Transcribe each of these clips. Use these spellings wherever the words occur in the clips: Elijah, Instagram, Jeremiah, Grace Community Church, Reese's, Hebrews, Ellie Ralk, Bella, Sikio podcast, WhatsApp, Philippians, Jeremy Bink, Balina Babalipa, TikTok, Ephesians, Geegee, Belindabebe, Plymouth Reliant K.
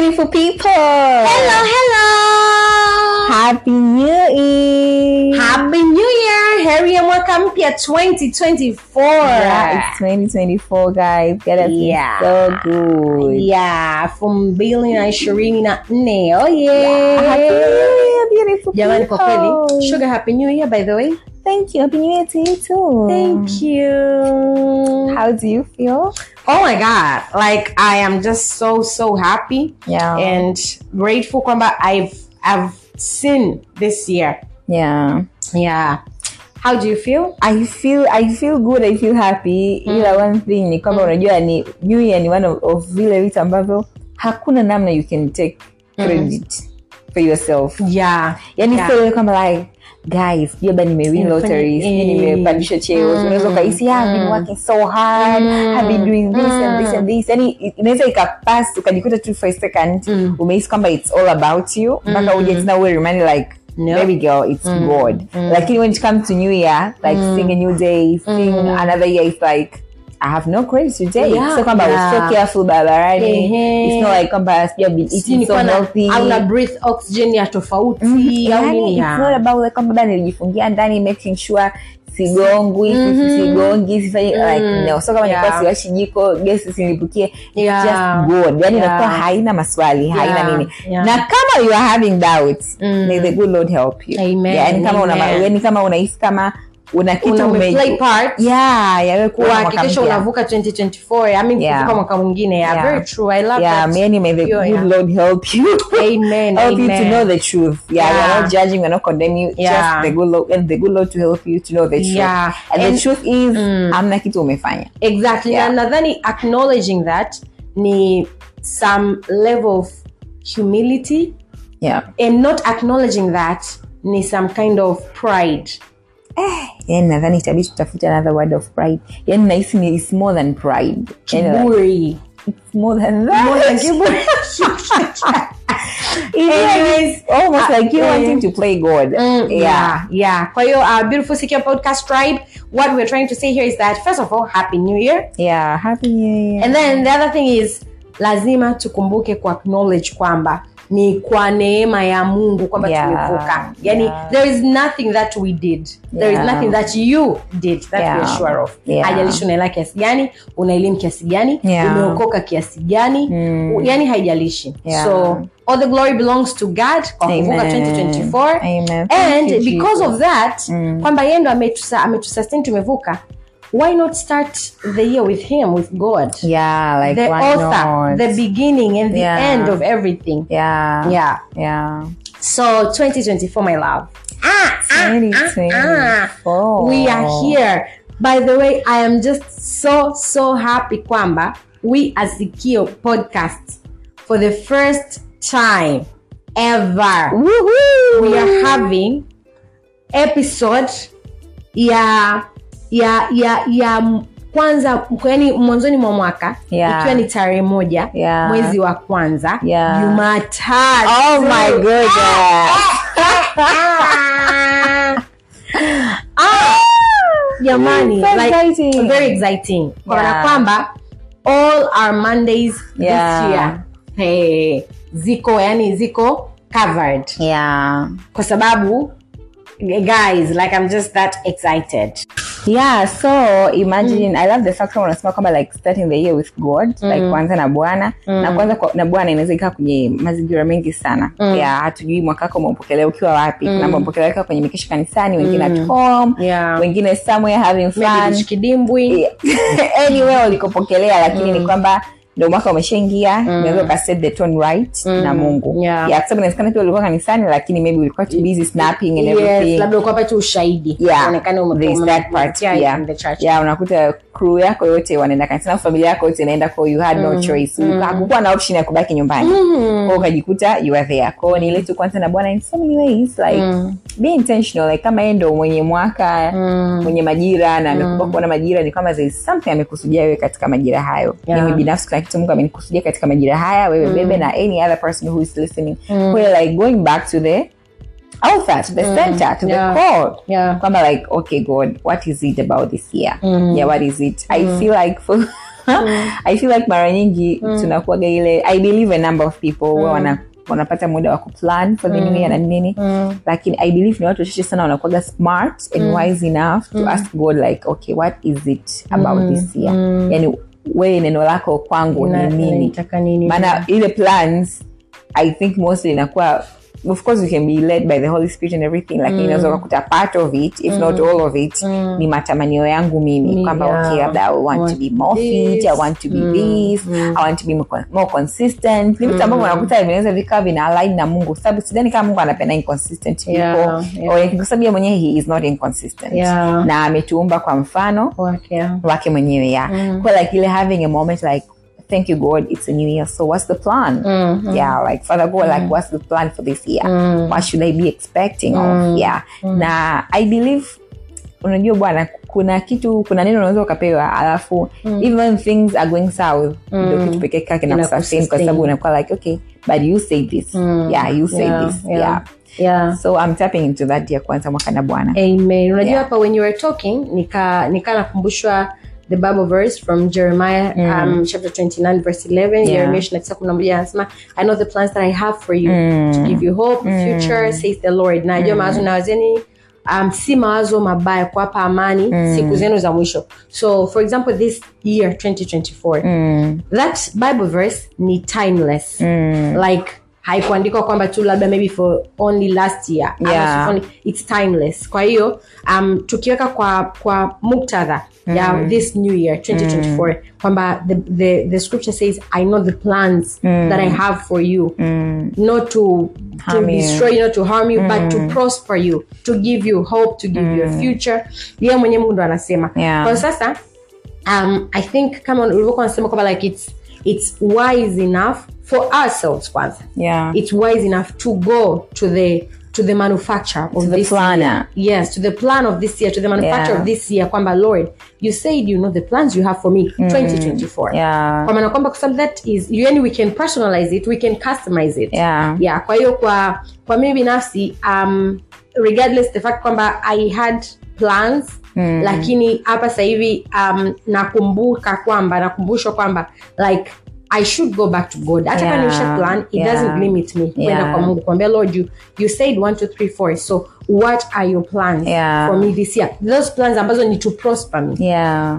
beautiful people. Hello, hello. Happy New Year. Happy New Year. Harry and welcome to 2024. Yeah, it's 2024, guys. That has been so good. Yeah, from Billy and Sharina. Oh, yeah. Happy New Year, beautiful people. Sugar, Happy New Year, by the way. Thank you. Happy New Year to you, too. Thank you. How do you feel? Oh my God. Like, I am just so happy. Yeah. And grateful, Kwamba. I've seen this year. Yeah. Yeah. How do you feel? I feel good. I feel happy. Ila one thing ni kwamba unajua ni New Year ni one of vile vitu ambavyo hakuna namna you can take credit for yourself. Yeah. Yani so kwamba like guys, yeah, but I win lotteries. I've been working so hard. I've been doing this and this and this. And it pass to calculate to 5 seconds. It's all about you. But it's now we remind like, baby girl, it's God. Like when it comes to New Year, like seeing a new day, seeing another year, it's like I have no credit today. Yeah. So come back, I was so careful, Baba. Right? It's not like come back, you've been eating so healthy. I will breathe oxygen ya tofauti. It's not about like come back nilijifungia ndani making sure sigongwi like no. So kama nilikuwa siwashi jiko gesi silipukie, just God. Yani inakuwa haina maswali, haina nini. Na kama you are having doubts, may the good Lord help you. Amen. Yani kama unahisi kama una kitu umeplay part yawe kuwa hakikisha unavuka 2024 kuvuka mwaka mwingine very true. I love that. May the good Lord help you. Amen. Help you to know the truth. We're not judging, we're not condemning you, just the good Lord, and the good Lord to help you to know the truth. And the truth is amna kitu umefanya. Exactly. And nadhani acknowledging that ni some level of humility, and not acknowledging that ni some kind of pride. Nadhani itabidi tutafute another word of pride. Nahisi ni it's more than pride. Kiburi. It's more than that. More than kiburi. It is almost like you wanting to play God. Kwa hiyo, beautiful Sikio podcast tribe, what we're trying to say here is that, first of all, Happy New Year. Yeah, Happy New Year. And then the other thing is, lazima tukumbuke ku acknowledge kwamba ni kwa neema ya Mungu kwamba tumevuka. There is nothing that we did. There is nothing that you did that we are sure of. Haijalishi unaela kiasi gani, una elimu kiasi gani, umeokoka kiasi gani, haijalishi. So all the glory belongs to God kwa kuvuka 2024. Amen. And because of that, kwamba yeye ndo ametusustain tumevuka. Why not start the year with him, with God? Yeah, like the author, the beginning and the end of everything. Yeah. So 2024, my love. 2024. We are here. By the way, I am just so happy, Kwamba. We as Sikio podcast, for the first time ever, woohoo! We are having episode. Kwanza kwani mwanzoni mwa mwaka ikiwa ni tarehe moja mwezi wa kwanza Jumatatu. Oh my goodness. Yamani, so like exciting. Very exciting. Kwa kwamba all our Mondays this year ziko ziko covered. Kwa sababu guys, like I'm just that excited. So imagine, I love the fact that wanasema kwamba like starting the year with God, like kwanza na Bwana, na kwanza na Bwana inaweza ikaa kwenye mazingira mengi sana. Hatujui mwaka wako umepokelewa ukiwa wapi. Kuna ambao umepokelewa kwenye mikesha kanisani, wengine at home, wengine somewhere having fun. Maybe kidimbwi. Anywhere ulikopokelea lakini ni kwamba ndio mwaka umeshaingia, unaweza ka set the tone right na Mungu. Kwa sababu inaonekana tu ulikuwa kanisani lakini maybe ulikuwa too busy snapping and everything. Labda ulikuwa pale tu ushahidi. Inaonekana in the church. Unakuta crew yako yote wanaenda kanisani na familia yako yote inaenda, kwa you had no choice. Hakukuwa na option ya kubaki nyumbani. Kwa ukajikuta you are there. Kwa ni ile tu kwanza na Bwana in so many ways, like be intentional, like kama endo mwenye mwaka, mwenye majira na amekupa kuona majira ni kama there is something amekusudia wewe katika majira hayo. Mimi binafsi Mungu amenikusudia katika majira haya wewe bebe na any other person who is listening. We're like going back to the alpha, to the center, to the core. Kwamba like, okay God, what is it about this year? What is it? I feel like for I feel like mara nyingi tunakuwaga ile, I believe a number of people wanapata muda wa kuplan for the new year na nini, lakini I believe ni watu wachache sana wanakuwaga smart and wise enough to ask God like, okay, what is it about this year? Yani wewe neno lako kwangu ni nini? Maana ile plans I think mostly inakuwa, of course we can be led by the Holy Spirit and everything, like inaweza kukuta part of it if not all of it ni matamanio yangu mimi kwamba okay, labda I want to be more fit, I want to be this, I want to be more consistent. Vitu ambavyo unakuta vinaweza vikawa vina align na Mungu, sababu sidhani kama Mungu anapenda inconsistent people au kwa sababu yeye mwenyewe he is not inconsistent, na ametuumba kwa mfano wake mwenyewe kwa like ile having a moment like, thank you God, it's a new year, so what's the plan? Like Father God, like what's the plan for this year? What should I be expecting of? Na I believe unajua bwana kuna kitu, kuna neno unaweza ukapewa alafu even things are going south ndio kitu pekee kake na sustain kwa sababu unakuwa like okay, but you say this, you say this, so I'm tapping into that dear kwanza mwaka na Bwana, amen. Unajua hapa when you were talking nika nakumbushwa the Bible verse from Jeremiah chapter 29 verse 11. Jeremiah anasema, I know the plans that I have for you to give you hope future, says the Lord. Na hiyo mawazo na wazeni si mawazo mabaya kuwapa amani siku zenu za mwisho. So for example this year 2024 that Bible verse ni timeless. Like haikuandikwa kwamba tu labda maybe for only last year ama it's timeless. Kwa hiyo tukiweka kwa muktadha this new year 2024 kwamba the scripture says I know the plans that I have for you, not to destroy you, not to harm you, but to prosper you, to give you hope, to give you a future. Yeye mwenyewe Mungu anasema kwa sasa I think kama ulivyokuwa unasema kwamba like it's wise enough for ourselves kwanza. It's wise enough to go to the manufacturer of this planner. Yes, to the plan of this year, to the manufacturer of this year. Kwamba Lord, you said you know the plans you have for me 2024. Kwa maana kwamba something that is you and we can personalize it, we can customize it. Kwa hiyo kwa mimi binafsi regardless the fact kwamba I had plans lakini hapa sasa hivi nakumbushwa kwamba like I should go back to God. Hata kama nimesha plan, it doesn't limit me. Kwenda kwa Mungu kwambia Lord, you said 1 2 3 4. So what are your plans for me this year? Those plans ambazo ni to prosper me.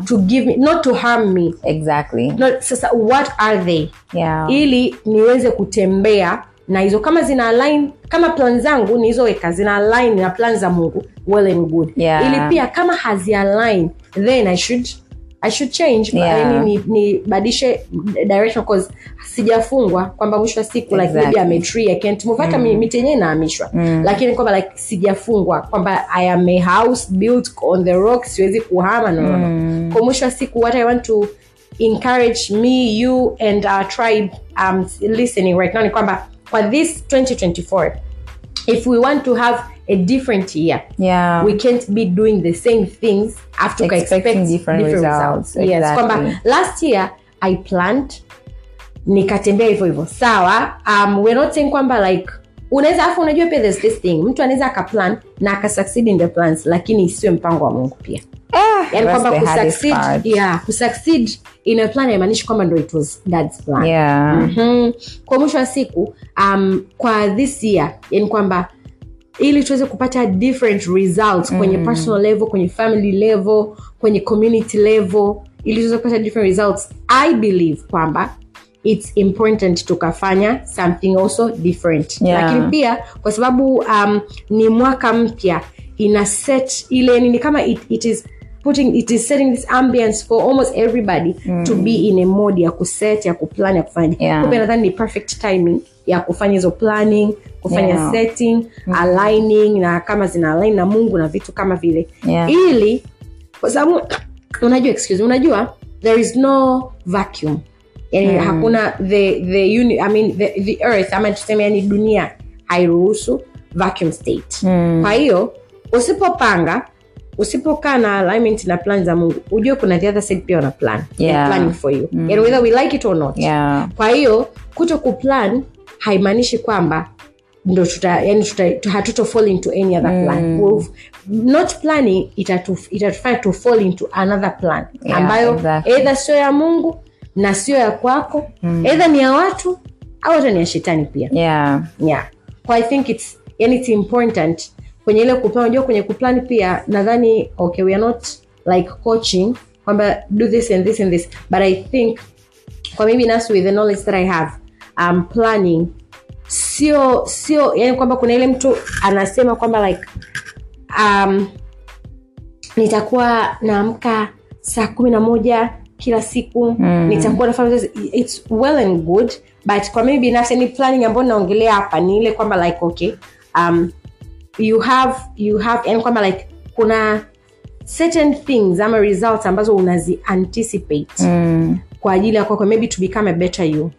To give me, not to harm me. Exactly. No, sasa what are they? Ili niweze kutembea na hizo kama zina align, kama plans zangu nilizoweka zina align na plans za Mungu, well and good. Ili pia kama hazi align, then I should change ni badishe direction cause sijafungwa kwamba mwisho wa siku like maybe I'm a tree, I can't move hata miti yenyewe inahamishwa lakini kwamba like sijafungwa kwamba I am a house built on the rocks, siwezi kuhama no. Kwa mwisho wa siku what I want to encourage me, you and our tribe listening right now ni kwamba for this 2024 if we want to have a different year. We can't be doing the same things after expecting different results. Yes, kwamba last year I planned nikatembea hivyo hivyo. Sawa, we're not saying kwamba like unaweza afu unajua pia this thing. Mtu anaweza akaplan na akasucceed in the plans lakini isiwe mpango wa Mungu pia. Yaani kwamba kusucceed, kusucceed in a plan haimaanishi kwamba ndio it was God's plan. Kwa mwisho wa siku, kwa this year, yaani kwamba ili tuweze kupata different results kwenye personal level, kwenye family level, kwenye community level, ili tuweze kupata different results. I believe kwamba it's important tukafanya something also different. Lakini pia kwa sababu ni mwaka mpya ina set ile nini kama it is setting this ambience for almost everybody to be in a mode ya kuset, ya kuplan, ya kufanya. Kwa nadhani ni perfect timing ya kufanya hizo planning, kufanya setting, aligning na kama zina align na Mungu na vitu kama vile. Ili kwa sababu unajua there is no vacuum. Yaani hakuna the earth, ama tuseme yani dunia hairuhusu vacuum state. Kwa hiyo usipokaa na alignment na plans za Mungu, ujue kuna the other side pia una plan. They're planning for you. And whether we like it or not. Kwa hiyo kuto kuplan haimaanishi kwamba ndo hatutofall into any other plan. We've not planning itatufanya to fall into another plan, yeah, ambayo exactly. Either sio ya Mungu na sio ya kwako, either ni ya watu au ni ya shetani pia. Yeah. Well, I think it's important kwenye ile kupanga, unajua kwenye kuplan pia nadhani okay, we are not like coaching kwamba do this and this and this, but I think kwa mimi nasi with the knowledge that I have, I'm planning sio yani kwamba kuna ile mtu anasema kwamba like nitakuwa naamka saa 11 kila siku, nitakuwa nafanya hizo, it's well and good, but kwa mimi binafsi ni planning ambayo naongelea hapa ni ile kwamba like okay, you have yani kwamba like kuna certain things ama results ambazo unazi anticipate kwa ajili ya kwako, maybe to become a better you,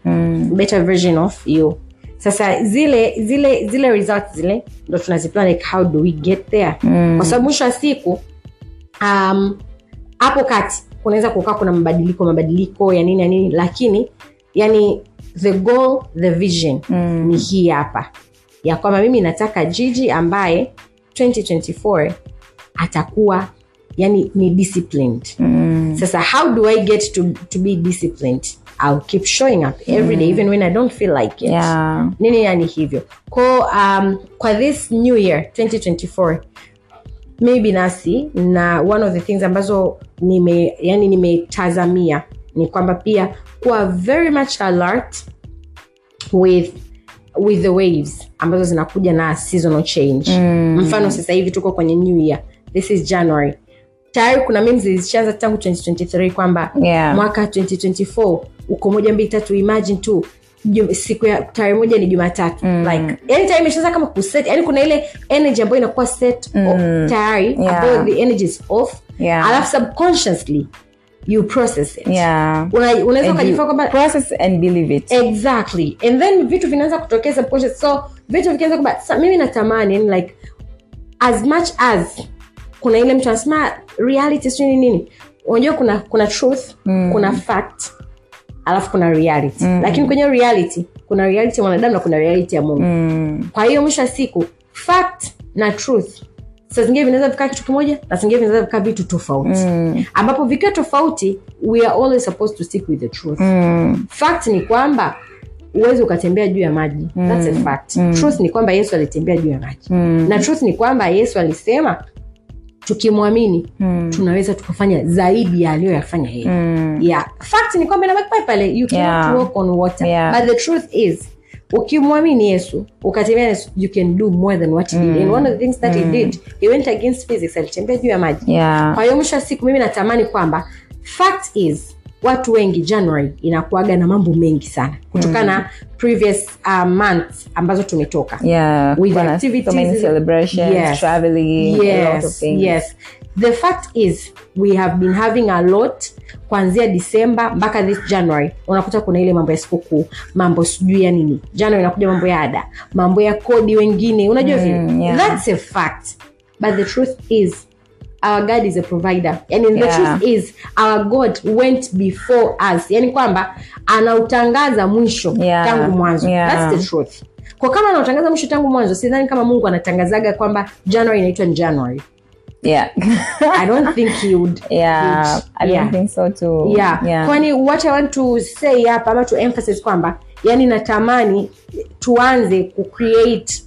better version of you. Sasa zile results zile ndo tunaziplan like how do we get there, kwa sababu mwisho wa siku hapo kati unaweza kukaa kuna mabadiliko ya nini, lakini yani the goal, the vision ni hii hapa ya kwamba mimi nataka Geegee ambaye 2024 atakuwa yani ni disciplined. Sasa how do I get to be disciplined? I'll keep showing up every day even when I don't feel like it. Yeah. Nini yani hivyo. Kwa this new year 2024 maybe nasi na one of the things ambazo nimetazamia ni kwamba pia kuwa very much alert with the waves ambazo zinakuja na seasonal change. Mfano sasa hivi tuko kwenye new year. This is January. Tayari kuna memes zilianza tangu 2023 kwamba mwaka 2024 uko 1 2 3, imagine tu siku ya tarehe moja ni Jumatatu. Like anytime ishaanza kama kuset, yani kuna ile energy ambayo inakuwa set off tayari, ambayo the energy is off, alafu subconsciously you process it. Unaweza kujifanya kwamba process and believe it. Exactly. And then vitu vinaanza kutokea subconscious, so vitu vikaanza kwamba mimi natamani like as much as kuna ile mtu anasema reality sio nini. Unajua kuna truth, kuna fact, alafu kuna reality. Lakini kwenye reality, kuna reality ya mwanadamu na kuna reality ya Mungu. Kwa hiyo mwisho wa siku, fact na truth sasa zingine vinaweza vikaa kitu kimoja na zingine vinaweza vikaa vitu tofauti. Ambapo vikiwa tofauti, we are always supposed to stick with the truth. Fact ni kwamba uweze ukatembea juu ya maji. That's a fact. Truth ni kwamba Yesu alitembea juu ya maji. Na truth ni kwamba Yesu alisema tukimwamini tunaweza tukafanya zaidi ya aliyoyafanya yeye. Fact ni kwamba inabaki pale, you cannot walk on water. But the truth is, ukimwamini Yesu, ukatembea Yesu, you can do more than what he did. And one of the things that he did, he went against physics, alitembea juu ya maji. Kwa hiyo mwisho wa siku mimi natamani kwamba fact is watu wengi January inakuaga na mambo mengi sana kutokana previous months ambazo tumetoka, with activities, so many celebrations, traveling, a lot of things. The fact is we have been having a lot kuanzia December mpaka this January. Unakuta kuna ile mambo ya sikukuu, mambo sijui ya nini. January inakuja mambo ya ada, mambo ya kodi wengine, unajua vile. That's a fact, but the truth is our God is a provider. And the truth is our God went before us. Yani kwamba anautangaza mwisho tangu mwanzo. That's the truth. Kwa kama anautangaza mwisho tangu mwanzo, sidhani kama Mungu anatangazaga kwamba January inaitwa January. I don't think he would. I don't think so too. Kwani what I want to say hapa, ama to emphasize kwamba yani natamani tuanze ku create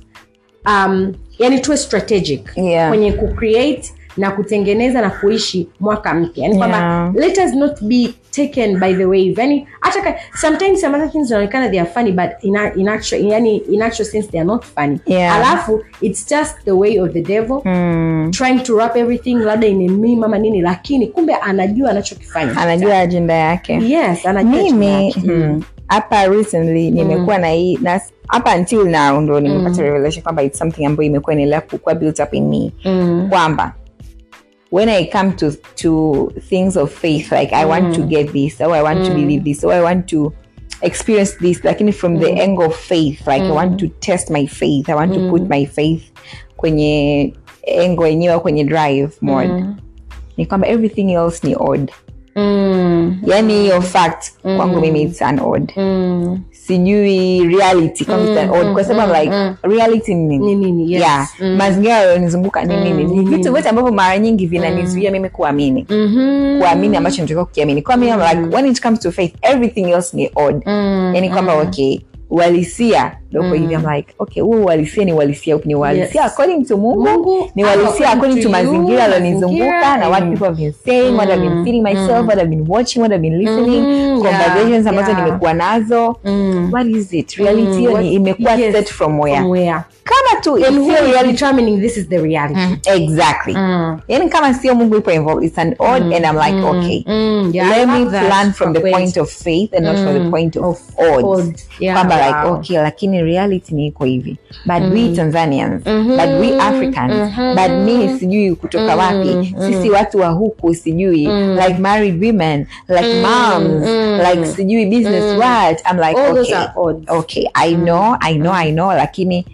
yani tuwe strategic kwenye ku create na kutengeneza na kuishi mwaka mpya. Yani kwamba let us not be taken by the wave. Yani hata sometimes some other things zinaonekana they are funny, but in actual sense they are not funny. Alafu it's just the way of the devil trying to wrap everything labda in meme ama nini, lakini kumbe anajua anachokifanya. Anajua agenda yake. Anajua mimi hapa recently nimekuwa na hii up until now ndo nimepata revelation kwamba it's something ambayo imekuwa inaendelea kukua built up in me. Kwamba when I come to things of faith, like I want to get this, or I want to believe this, or I want to experience this, like from the angle of faith, like I want to test my faith, I want to put my faith kwenye angle yenyewe, kwenye drive mode. Ni kwamba everything else ni odd. Yani of fact, kwangu mimi it's an odd. Sijui reality kama it's an odd kwa sababu like reality nini? Yes. Yeah. Mazingira yanizunguka nini? Vitu vyote ambavyo mara nyingi vinanizuia mimi kuamini. Kuamini ambacho nitaka kukiamini. Kwa mimi like when it comes to faith everything else ni odd. Yani kama okay, walisia ndio kwa hivi I'm like okay, wewe walisia ni walisia upi ni walisia according to Mungu ni walisia according to mazingira yanayonizunguka na what people have been saying, what I've been feeling myself, what I've been watching, what I've been listening, conversations ambazo nimekuwa nazo. What is it reality ni imekuwa set from where? Kama tu you are determining this is the reality. Exactly. Yani kama sio Mungu yupo involved it's an odd and I'm like okay, let me plan from the point of faith and not from the point of odds. Kama like okay lakini reality ni iko hivi but we Tanzanians but we Africans but me sijui kutoka wapi sisi watu wa huku sijui like married women like moms like sijui business what I'm like all okay okay I know lakini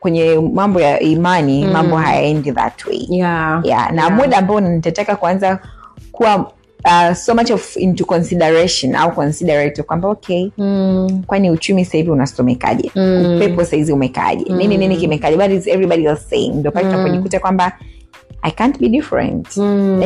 kwenye mambo ya imani mambo hayaendi that way na muda ambao nitataka kuanza kuwa so much of into consideration au considerate kwamba okay kwani uchumi sasa hivi unasomekaje upepo sasa hivi umekaje nini kimekaje but is everybody else saying ndio pale tunapojikuta kwamba I can't be different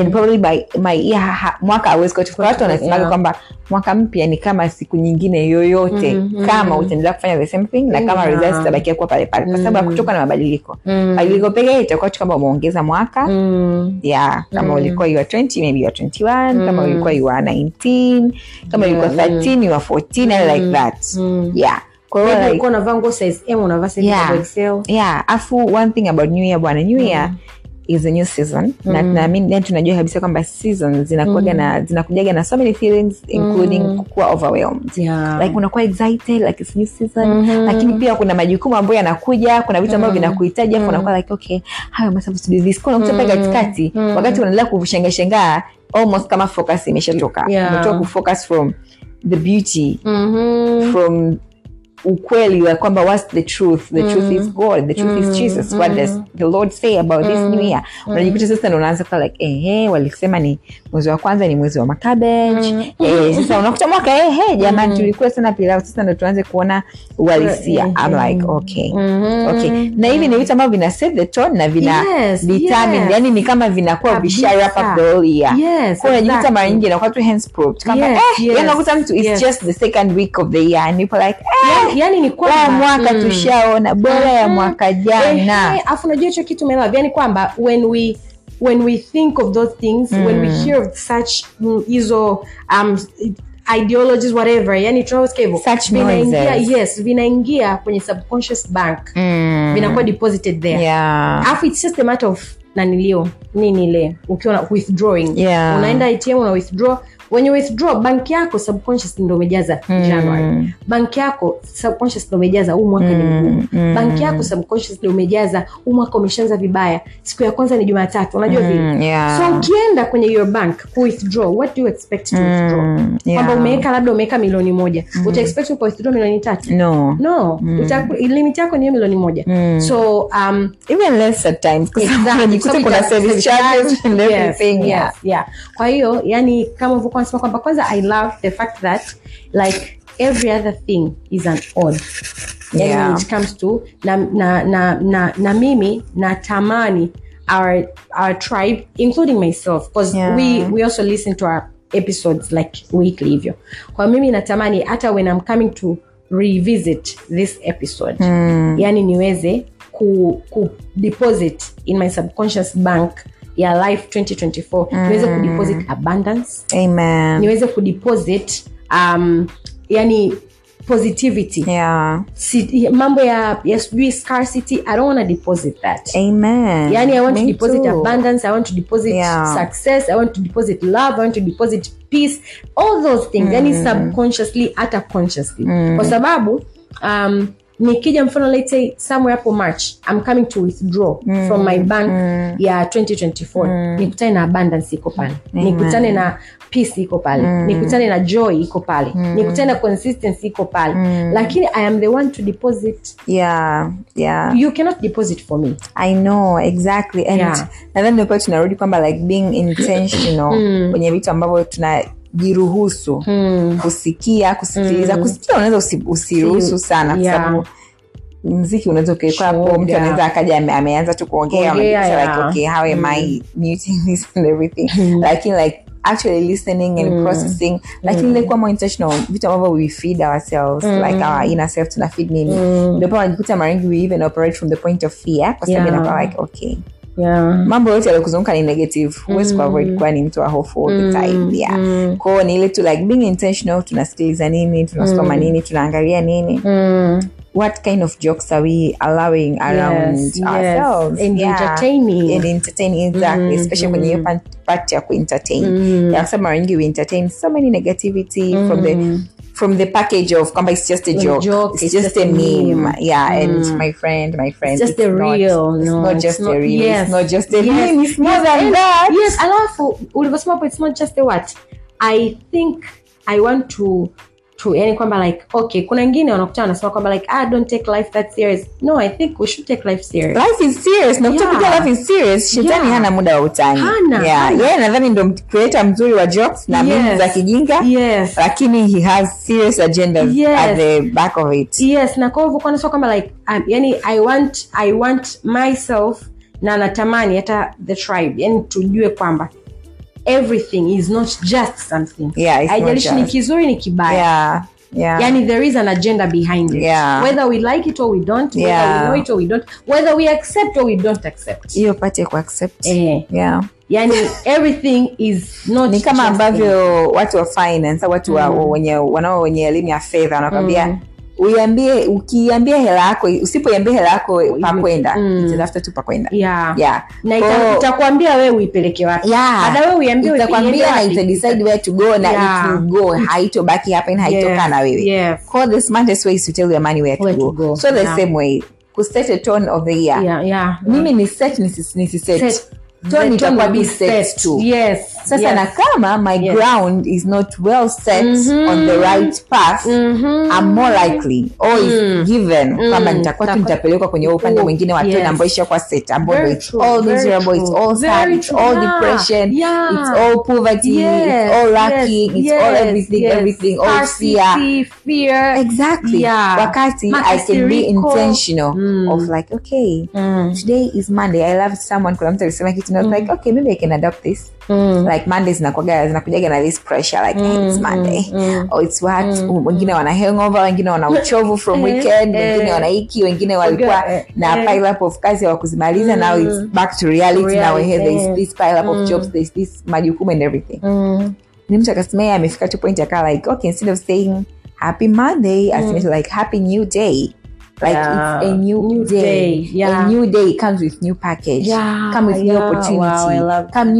and probably by my mwaka always got to watu wanasema kwamba mwaka mpya ni kama siku nyingine yoyote kama utaendelea kufanya the same thing na kama results zitabakia kuwa pale pale kwa sababu kutoka na mabadiliko mabadiliko pekee itakuwa tu kama umeongeza mwaka kama ulikuwa you are 20 maybe you are 21 kama ulikuwa you are 19 kama ulikuwa 13 you are 14 like that kwa hiyo like, uko na vango size M unavaa size XL afu one thing about new year bwana new year is a new season na mimi tunajua kabisa kwamba seasons zinakuja na zinakujaga na so many feelings including kuwa overwhelmed like unakuwa excited like it's new season lakini pia kuna majukumu ambayo yanakuja kuna vitu ambavyo vinakuhitaji afu unakuwa like okay how am I supposed to do this kuna kutoka katikati wakati unaendelea kushangashangaa almost kama focus imeshatoka umetoka kufocus from the beauty from ukweli wa kwamba what's the truth truth is God the truth is Jesus what does the Lord say about this new year unajikuta sasa unaanza kwa like walisema ni mwezi wa kwanza ni mwezi wa makabeji sasa unakuta mwaka jamani tulikuwa sana pilau sasa ndio tuanze kuona uhalisia I'm like okay okay na hivi ni vitu ambavyo vina set the tone na vina determine yani ni kama vinakuwa bishara hapa the whole year kwa unajikuta mara nyingi na kwa tu hands propped kama yani unakuta mtu it's just the second week of the year and people like yani ni kwamba mwaka tushaona bora ya mwaka jana afu unajua hicho kitu mimi yani kwamba when we think of those things when we hear of such hizo ideologies whatever yani transcable such vinaingia vinaingia kwenye subconscious bank vinakuwa deposited there afu it's just a matter of nanilio nini ile ukiona withdrawing unaenda ATM una withdraw when you withdraw bank yako subconscious ndio umejaza January bank yako subconscious ndio umejaza huu mwaka ni mgumu bank yako subconscious ndio umejaza huu mwaka umeshaanza vibaya siku ya kwanza ni Jumatatu unajua vile so ukienda kwenye your bank withdraw what do you expect to withdraw kwamba umeweka labda umeweka milioni moja uta expect uko withdraw milioni tatu no limit yako ni milioni moja so even less at times because unajikuta kuna service charges and everything kwa hiyo yani kama kwanza I love the fact that like every other thing is an odd when it comes to na mimi natamani our tribe including myself because we also listen to our episodes like weekly hivyo kwa mimi natamani hata when I'm coming to revisit this episode yani niweze ku deposit in my subconscious bank ya life 2024 niweze kudeposit abundance niweze kudeposit yani positivity mambo ya scarcity I don't want to deposit that yani I want to deposit abundance I want to deposit success I want to deposit love I want to deposit peace all those things yani subconsciously hata consciously kwa sababu nikija mfano let's say somewhere hapo March I'm coming to withdraw from my bank ya 2024 nikutane na abundance iko pale nikutane na peace iko pale nikutane na joy iko pale nikutane na consistency iko pale lakini I am the one to deposit you cannot deposit for me I know exactly and then the point tunarudi kwamba like being intentional kwenye vitu ambavyo tuna jiruhusu kusikia, kusikiliza. Kusikia unaweza usiruhusu sana kwa sababu muziki unaweza kuweka hapo, mtu anaweza akaja ameanza tu kuongea like okay, how am I muting this and everything. Like actually listening and processing, lakini ile kwa more intentional vitu ambavyo we feed ourselves, like our inner self tuna feed nini, ndio pale unajikuta maringi we even operate from the point of fear kwa sababu inakuwa like okay, mambo yote yalokuzunguka ni negative, huwezi kuavoid kwa ni mtu wa hofu all the time. Kwa ni ile tu like being intentional, tunasikiliza nini, tunasoma nini, tunaangalia nini, what kind of jokes are we allowing around ourselves and entertaining exactly, especially when you part ya entertain. Ya sababu mara nyingi we entertain so many negativity from the package of kwamba it's just a joke. It's just a meme. And my friend it's just a real, it's not just a real it's not just a meme, it's more than that. Alafu ulivyosema it's not just a what I think I want to yani kwamba like okay, kuna wengine wanakuta wanasema kwamba like I don't take life that serious. No, I think we should take life serious. Life is serious. Na kutokuta life is serious, shetani hana muda wa utani. Nadhani ndio creator mzuri wa jokes na mimi za kijinga. Lakini he has serious agenda at the back of it. Na kwa hivyo kuna sema kwamba like yani I want myself na natamani hata the tribe. Yani tujue kwamba everything is not just something. Haijalishi ni kizuri ni kibaya. Yani there is an agenda behind it. Whether we like it or we don't, whether we know it or we don't, whether we accept or we don't accept. Hiyo pate ku accept. Yani everything is not ni kama ambavyo watu wa finance, watu wenye elimu ya fedha wanakuambia ukiambia hela yako, usipoiambia hela yako pa kwenda, itatafuta tu pa kwenda. Na itakwambia wewe uipeleke wapi. Baada wewe uiambie itakwambia na ita decide where to go, na if you go haitobaki hapa na haitoka na wewe. Call the smartest way to tell your money where to go. So the same way, ku set a tone of the year. Mimi ni set set. Tone itakuwa be set too. Sasa na kama my ground is not well set on the right path, I'm more likely or is given kama nitakuwa nitapelekwa kwenye upande mwingine wa tone ambayo isha kwa set, ambayo it's all miserable, it's all sad, it's all depression, it's all poverty, it's all lacking, it's all everything, all fear. Exactly. Wakati I can be intentional of like okay, today is Monday. I love someone kwa mtu alisema kitu na like okay, maybe I can adopt this. Like Mondays zinakujaga na this pressure like hey, it's Monday or it's what, wengine wana hangover, wengine wana uchovu from weekend, wengine wana hiki, wengine walikuwa na pile up of kazi hawakuzimaliza, now it's back to reality. Now we hear there's this pile up of jobs, there's this majukumu and everything. Ni mtu akasemea amefika to point aka like okay, instead of saying happy Monday I say like happy new day. Like it's a new day. A new day comes with new package. Come with new opportunity. Come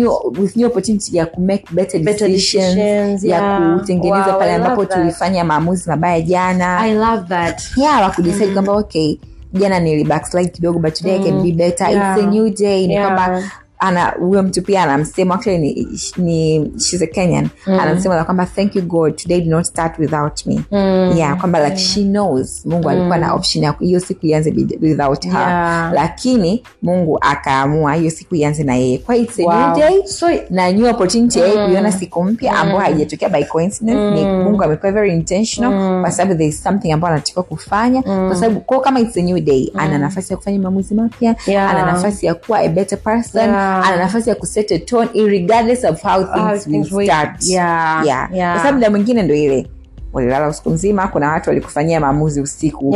with new opportunity ya ku make better decisions. Ya kutengeneza pale ambapo tulifanya maamuzi mabaya jana. I love that. Wa kudecide kwamba okay, jana nili backslide kidogo but today I can be better. It's a new day. Ni kwamba ana huyo mtu pia anamsema actually ni she's a Kenyan, anamsema kwamba thank you God today did not start without me. Kwamba like she knows Mungu alikuwa na option ya hiyo siku ianze without her, lakini Mungu akaamua hiyo siku ianze na yeye. Kwa it's a new day, so na new opportunity kuiona siku mpya ambayo haijatokea by coincidence. Ni Mungu amekuwa very intentional kwa sababu there is something ambayo anataka kufanya, kwa sababu kwa kama it's a new day ana nafasi ya kufanya maamuzi mapya, ana nafasi ya kuwa a better person, ana nafasi ya kuset a tone regardless of how things will start. Kwa sababu na mwingine ndio ile walilala usiku mzima, kuna watu walikufanyia maamuzi usiku,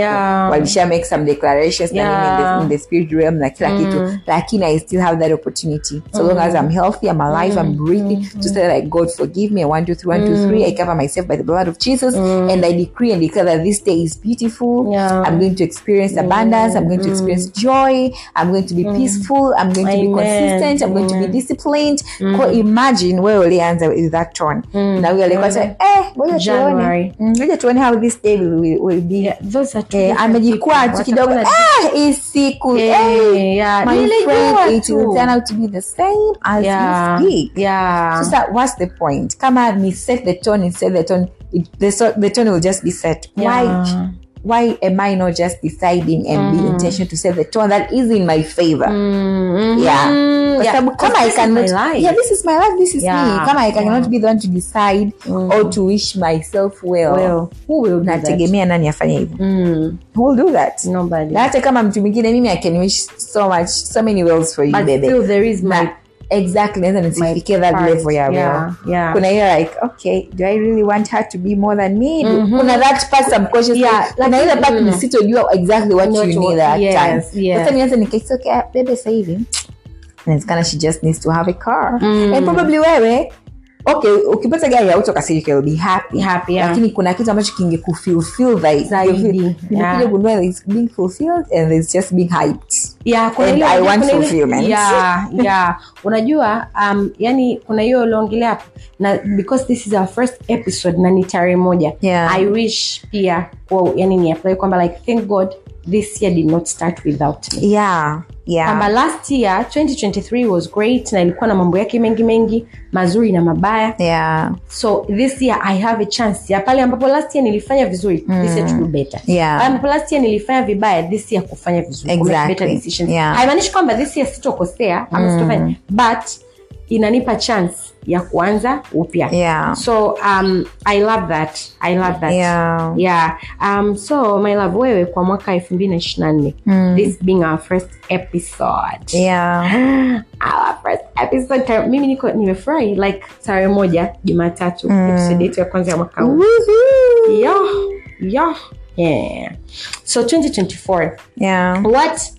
walisha make some declarations na in the spirit realm na kila kitu, lakini I still have that opportunity so long as I'm healthy, I'm alive, I'm breathing to say like God forgive me, 1, 2, 3, 1, 2, 3, I cover myself by the blood of Jesus and I decree and declare that this day is beautiful. I'm going to experience abundance, I'm going to experience joy, I'm going to be peaceful, I'm going to be consistent, I'm going to be disciplined. So imagine where ulianza with that tone na wewe alikuwa ngoja tuone how this day will be. Those are two. Amejikwa tu kidogo. Isiku. My friend, it will turn out to be the same as you speak. So that, what's the point? Kama ni set the tone, it the tone will just be set. Why why am I not just deciding and be intentional to set the tone that is in my favor? This is my life, this is me. Kama I cannot be the one to decide or to wish myself well, who will nategemea nani afanye hivyo? Who will do that? Nobody. Na hata kama mtu mwingine, mimi I can wish so many wells for you, but baby, still there is my exactly, and it's like that level, yeah. Kuna you're like, okay, do I really want her to be more than me? Kuna that part subconsciously. Kuna ile part msitojua exactly what you need at times. Sasa nianze nikisema okay, baby save him. And it's kind of she just needs to have a car. And probably wewe okay, ukipata gari hautokasirika, you'll be happy. Lakini kuna kitu ambacho kingekufulfill zaidi. Kile gundua is being fulfilled and it's just being hyped. Kuna I want fulfillment. Unajua yani kuna hiyo longelea hapo na because this is our first episode na ni tarehe moja. I wish pia yani ni apply kwamba like thank God this year did not start without me. But last year 2023 was great na ilikuwa na mambo yake mengi mazuri na mabaya. So this year I have a chance. Pale ambapo last year nilifanya vizuri, this year to do better. Ambapo last year nilifanya vibaya, this year kufanya vizuri, make better decisions. Haimaanishi kwamba this year sitokosea ama sitofanya, but inanipa chance ya kuanza upya. So I love that. So my love, wewe kwa mwaka 2024, this being our first episode. Our first episode. Mimi niko nimefurahi like tarehe moja Jumatatu, episode yetu ya kwanza ya mwaka huu. So 2024. What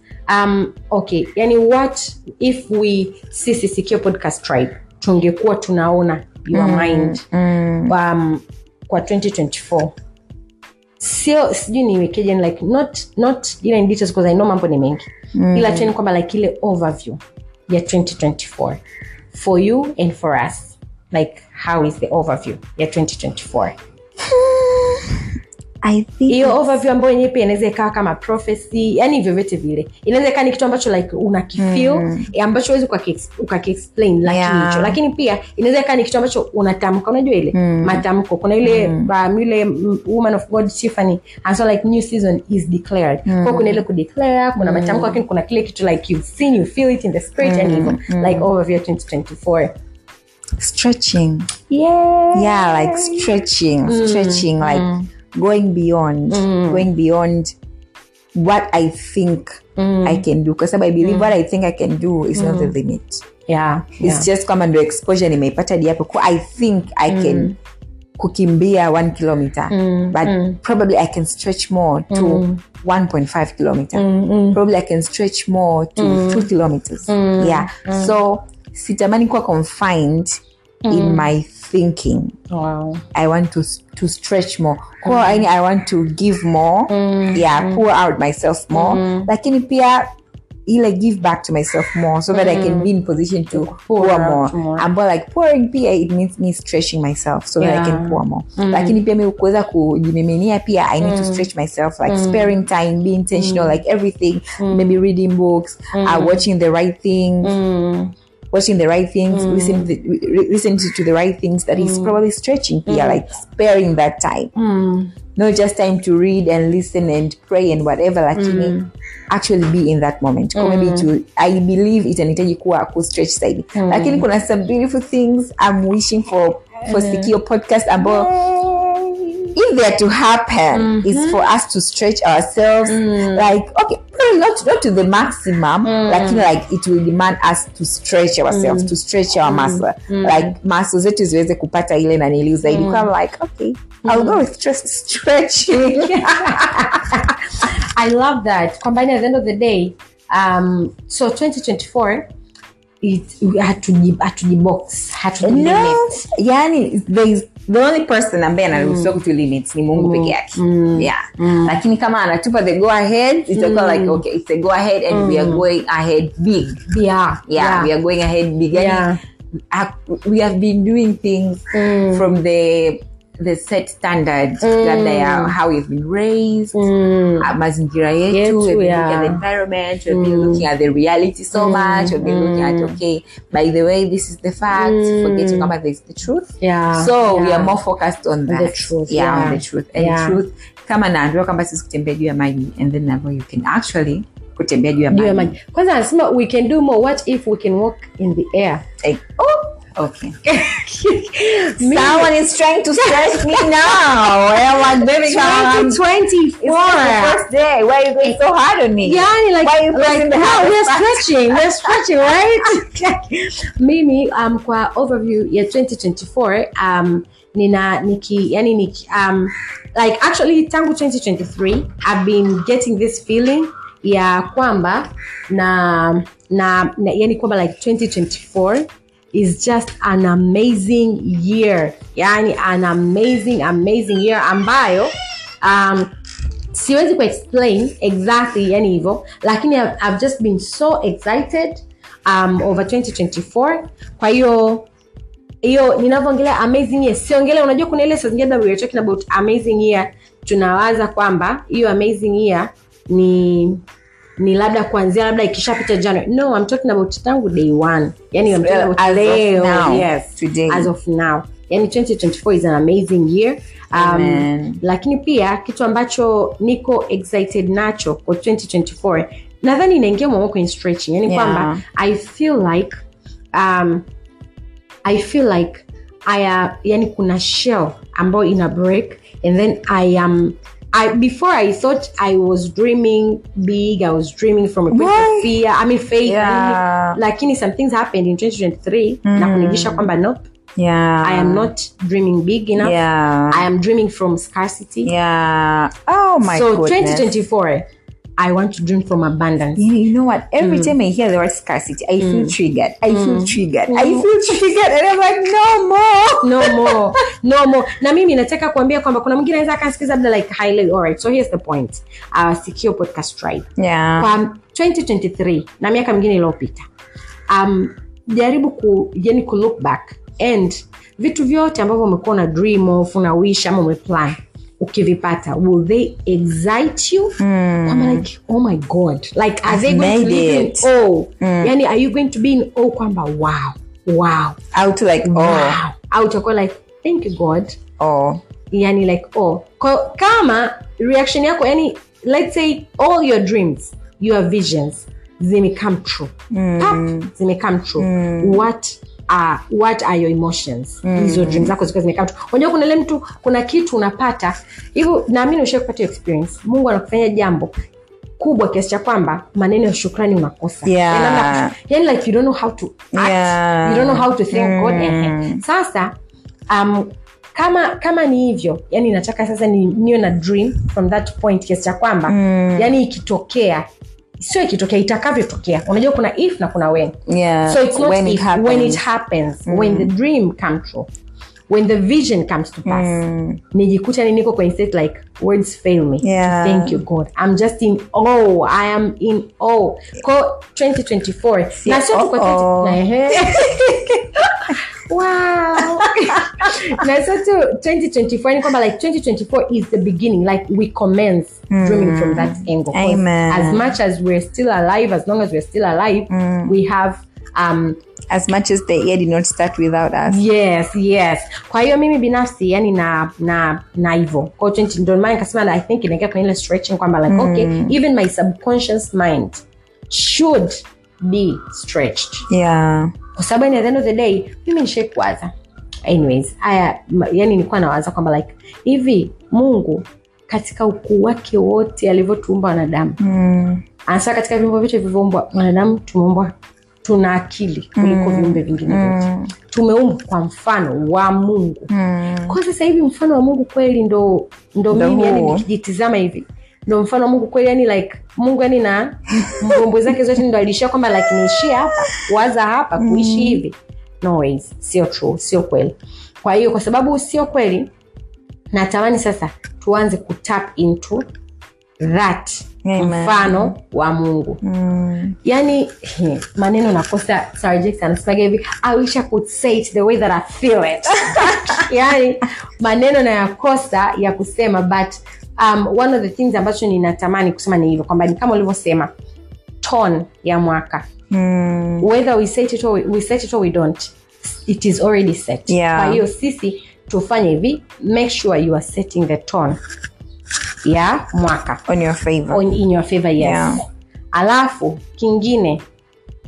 okay, yani what if we sisi Sikio podcast tribe tungekuwa tunaona your mind kwa 2024, sio sijui niwekeje like not ile in details because I know mambo ni mengi, ila tu ni kwamba like ile overview ya 2024 for you and for us, like how is the overview ya 2024? I think hiyo overview ambayo yenyewe inaweza ikawa kama prophecy, yani vyovyote vile. Inaweza ikawa ni kitu ambacho like unakifeel, ambacho huwezi ukakiexplain lakini hicho. Lakini pia inaweza ikawa ni kitu ambacho unatamka, unajua ile matamko. Kuna ile yule woman of God Tiffany, and so like new season is declared. Kwa kuna ile kudeclare, kuna matamko, lakini kuna kile kitu like you've seen, you feel it in the spirit and even like overview 2024. Stretching. Like stretching like going beyond what I think I can do, because I believe what I think I can do is not the limit. It's just come under exposure nimeipata hapo. I think I can kukimbia 1 kilometer, but probably I can stretch more to 1.5 kilometer. Probably I can stretch more to 2 kilometers. So sitamani kuwa confined in my thinking. I want to stretch more. I want to give more. Pour out myself more. Lakini pia ile give back to myself more, so that I can be in position to pour more. And but like pouring pia, it means me stretching myself so that I can pour more. Lakini pia mimi kuweza kujimiminia pia, I need to stretch myself, like sparing time, be intentional, like everything, maybe reading books, watching the right things. Watching the right things, listening to the right things, that is probably stretching here, like sparing that time. Not just time to read and listen and pray and whatever, like actually be in that moment. Maybe I believe it anahitaji kuwa ku stretch zaidi. Lakini kuna some beautiful things I'm wishing for Sikio podcast ambao if they are to happen, is for us to stretch ourselves, like okay, not to the maximum, like it will demand us to stretch ourselves, to stretch our muscle, like muscles zetu ziweze kupata ile na niliu zaidi. I'm like okay, I'll go with just stretching. I love that. Combined at the end of the day, so 2024, we had to limit. Yani the only person ambaye anaruhusu ku limit ni Mungu peke yake. Lakini kama anatupa the go ahead, itakuwa like okay, it's a go ahead and we are going ahead big. We are going ahead big. We have been doing things from the the set standard labda how you've been raised, mazingira yetu, we've been looking at the environment, we've been looking at the reality so much, we've been looking at, okay, by the way, this is the fact, forgetting about this, the truth. So we are more focused on that. The truth. On the truth. And truth, kama naambiwa kwamba sisi kutembea juu ya maji, and then now you can actually kutembea juu ya maji. Kwanza nasema we can do more. What if we can walk in the air? Okay. Someone is trying to stress me now. I was very 2024. The first day. Why are you going so hard on me? Yeah, like, why are you like how we're stretching. We're stretching, right? Mimi, kwa overview ya 2024, like actually tangu 2023, I've been getting this feeling ya kwamba na yani kwamba like 2024 is just an amazing year. Yani an amazing year ambayo siwezi ku explain exactly yani hivyo, lakini I've just been so excited over 2024. Kwa hiyo ninavyoongelea amazing year, siongelea, unajua kuna ile sasa ngeda we're talking about amazing year, tunawaza kwamba hiyo amazing year ni labda kuanzia labda ikishapita January. No, I'm talking about tangu day one. Yani I'm talking about leo, now, yes, today. As of now. Yani 2024 is an amazing year. Lakini pia kitu ambacho niko excited nacho kwa 2024. Nadhani inaingia mwa kwenye stretching. Yani kwamba I feel like yani kuna shell ambayo ina break, and then before I thought I was dreaming big, I was dreaming from a point of fear. I mean, faith. Yeah. Lakini some things happened in 2023. Na kunigisha kwamba nope. Yeah. I am not dreaming big enough. Yeah. I am dreaming from scarcity. Yeah. Oh my goodness. So 2024, I want to dream from abundance. You know what? Every time I hear the word scarcity, I feel triggered. I feel triggered. And I'm like, no more. Na mimi nataka kuambia kwamba kuna mwingine anaweza akasikiza labda like highly. All right, so here's the point. Sikio podcast tribe. Yeah. Kwa 2023 na miaka mingine iliyopita. Jaribu ku look back and vitu vyote ambavyo umekuwa na dream of, una wish ama umeplan. Ukivipata, will they excite you? I'm like, oh my God. Like, are they going to live in awe? Yani, are you going to be in awe? Kwamba, wow. Out like, oh. Wow. Out like, thank you God. Oh. Yani, like, oh. Kama, reaction yako, yani, let's say, all your dreams, your visions, they may come true. They may come true. What are your emotions? These are dreams zako zimekam tu. Unajua kuna ile mtu kuna kitu unapata. Hivyo naamini ushapata experience. Mungu anakufanyia jambo kubwa kiasi cha kwamba maneno ya shukrani unakosa. Yaani like you don't know how to act. You don't know how to thank God. Sasa kama ni hivyo, yani nataka sasa niwe na dream from that point kiasi cha kwamba yani ikitokea, sio kitokea, itakavyotokea. Unajua kuna if na kuna when. Yeah. So it's not when if, when it happens. When the dream comes true. When the vision comes to pass. Nijikuta niko kwa instead like, words fail me. Yeah. Thank you God. I'm just in awe. I am in awe. Kwa 2024. Na sio tu kwa 2024. Wow. Na sio tu 2024. Ni kwamba like 2024 is the beginning. Like we commence dreaming from that angle. Amen. As much as we're still alive, as long as we're still alive, we have as much as the year did not start without us. Yes. Kwa hiyo mimi binafsi yani na hivyo. Kwa 20 don't mind kasema I think inaingia kwa ile stretching kwamba like okay, even my subconscious mind should be stretched. Yeah. Kwa sababu at the end of the day, mimi nishekwaza. Anyways, yani nilikuwa nawaza kwamba like hivi Mungu katika ukuu wake wote alivyotuumba wanadamu. Anasema katika viumbe vyote vilivyoumbwa wanadamu tumeumbwa tuna akili kuliko viumbe vingine vyote. Tumeumbwa kwa mfano wa Mungu. Kwa sasa hivi mfano wa Mungu kweli ndo mimi yani nikijitizama hivi. Ndo mfano wa Mungu kweli yani like Mungu yani na mbombo zake zote ndo alishia kwamba like niishie hapa, waza hapa, kuishi hivi. No ways, sio true, sio kweli. Kwa hiyo kwa sababu sio kweli, natamani sasa tuanze kutap into that mfano wa Mungu. Yani maneno nakosa, sorry Jackson, spaghetti, I wish I could say it the way that I feel it. Yani maneno na yakosa ya kusema, but one of the things ambacho ninatamani kusema ni hilo kwamba kama ulivyosema tone ya mwaka. Whether we set it or we set it or we don't, it is already set. Kwa hiyo sisi tufanye hivi, make sure you are setting the tone. Yeah, mwaka. On your favor. In your favor, yes. Yeah. Alafu, kingine,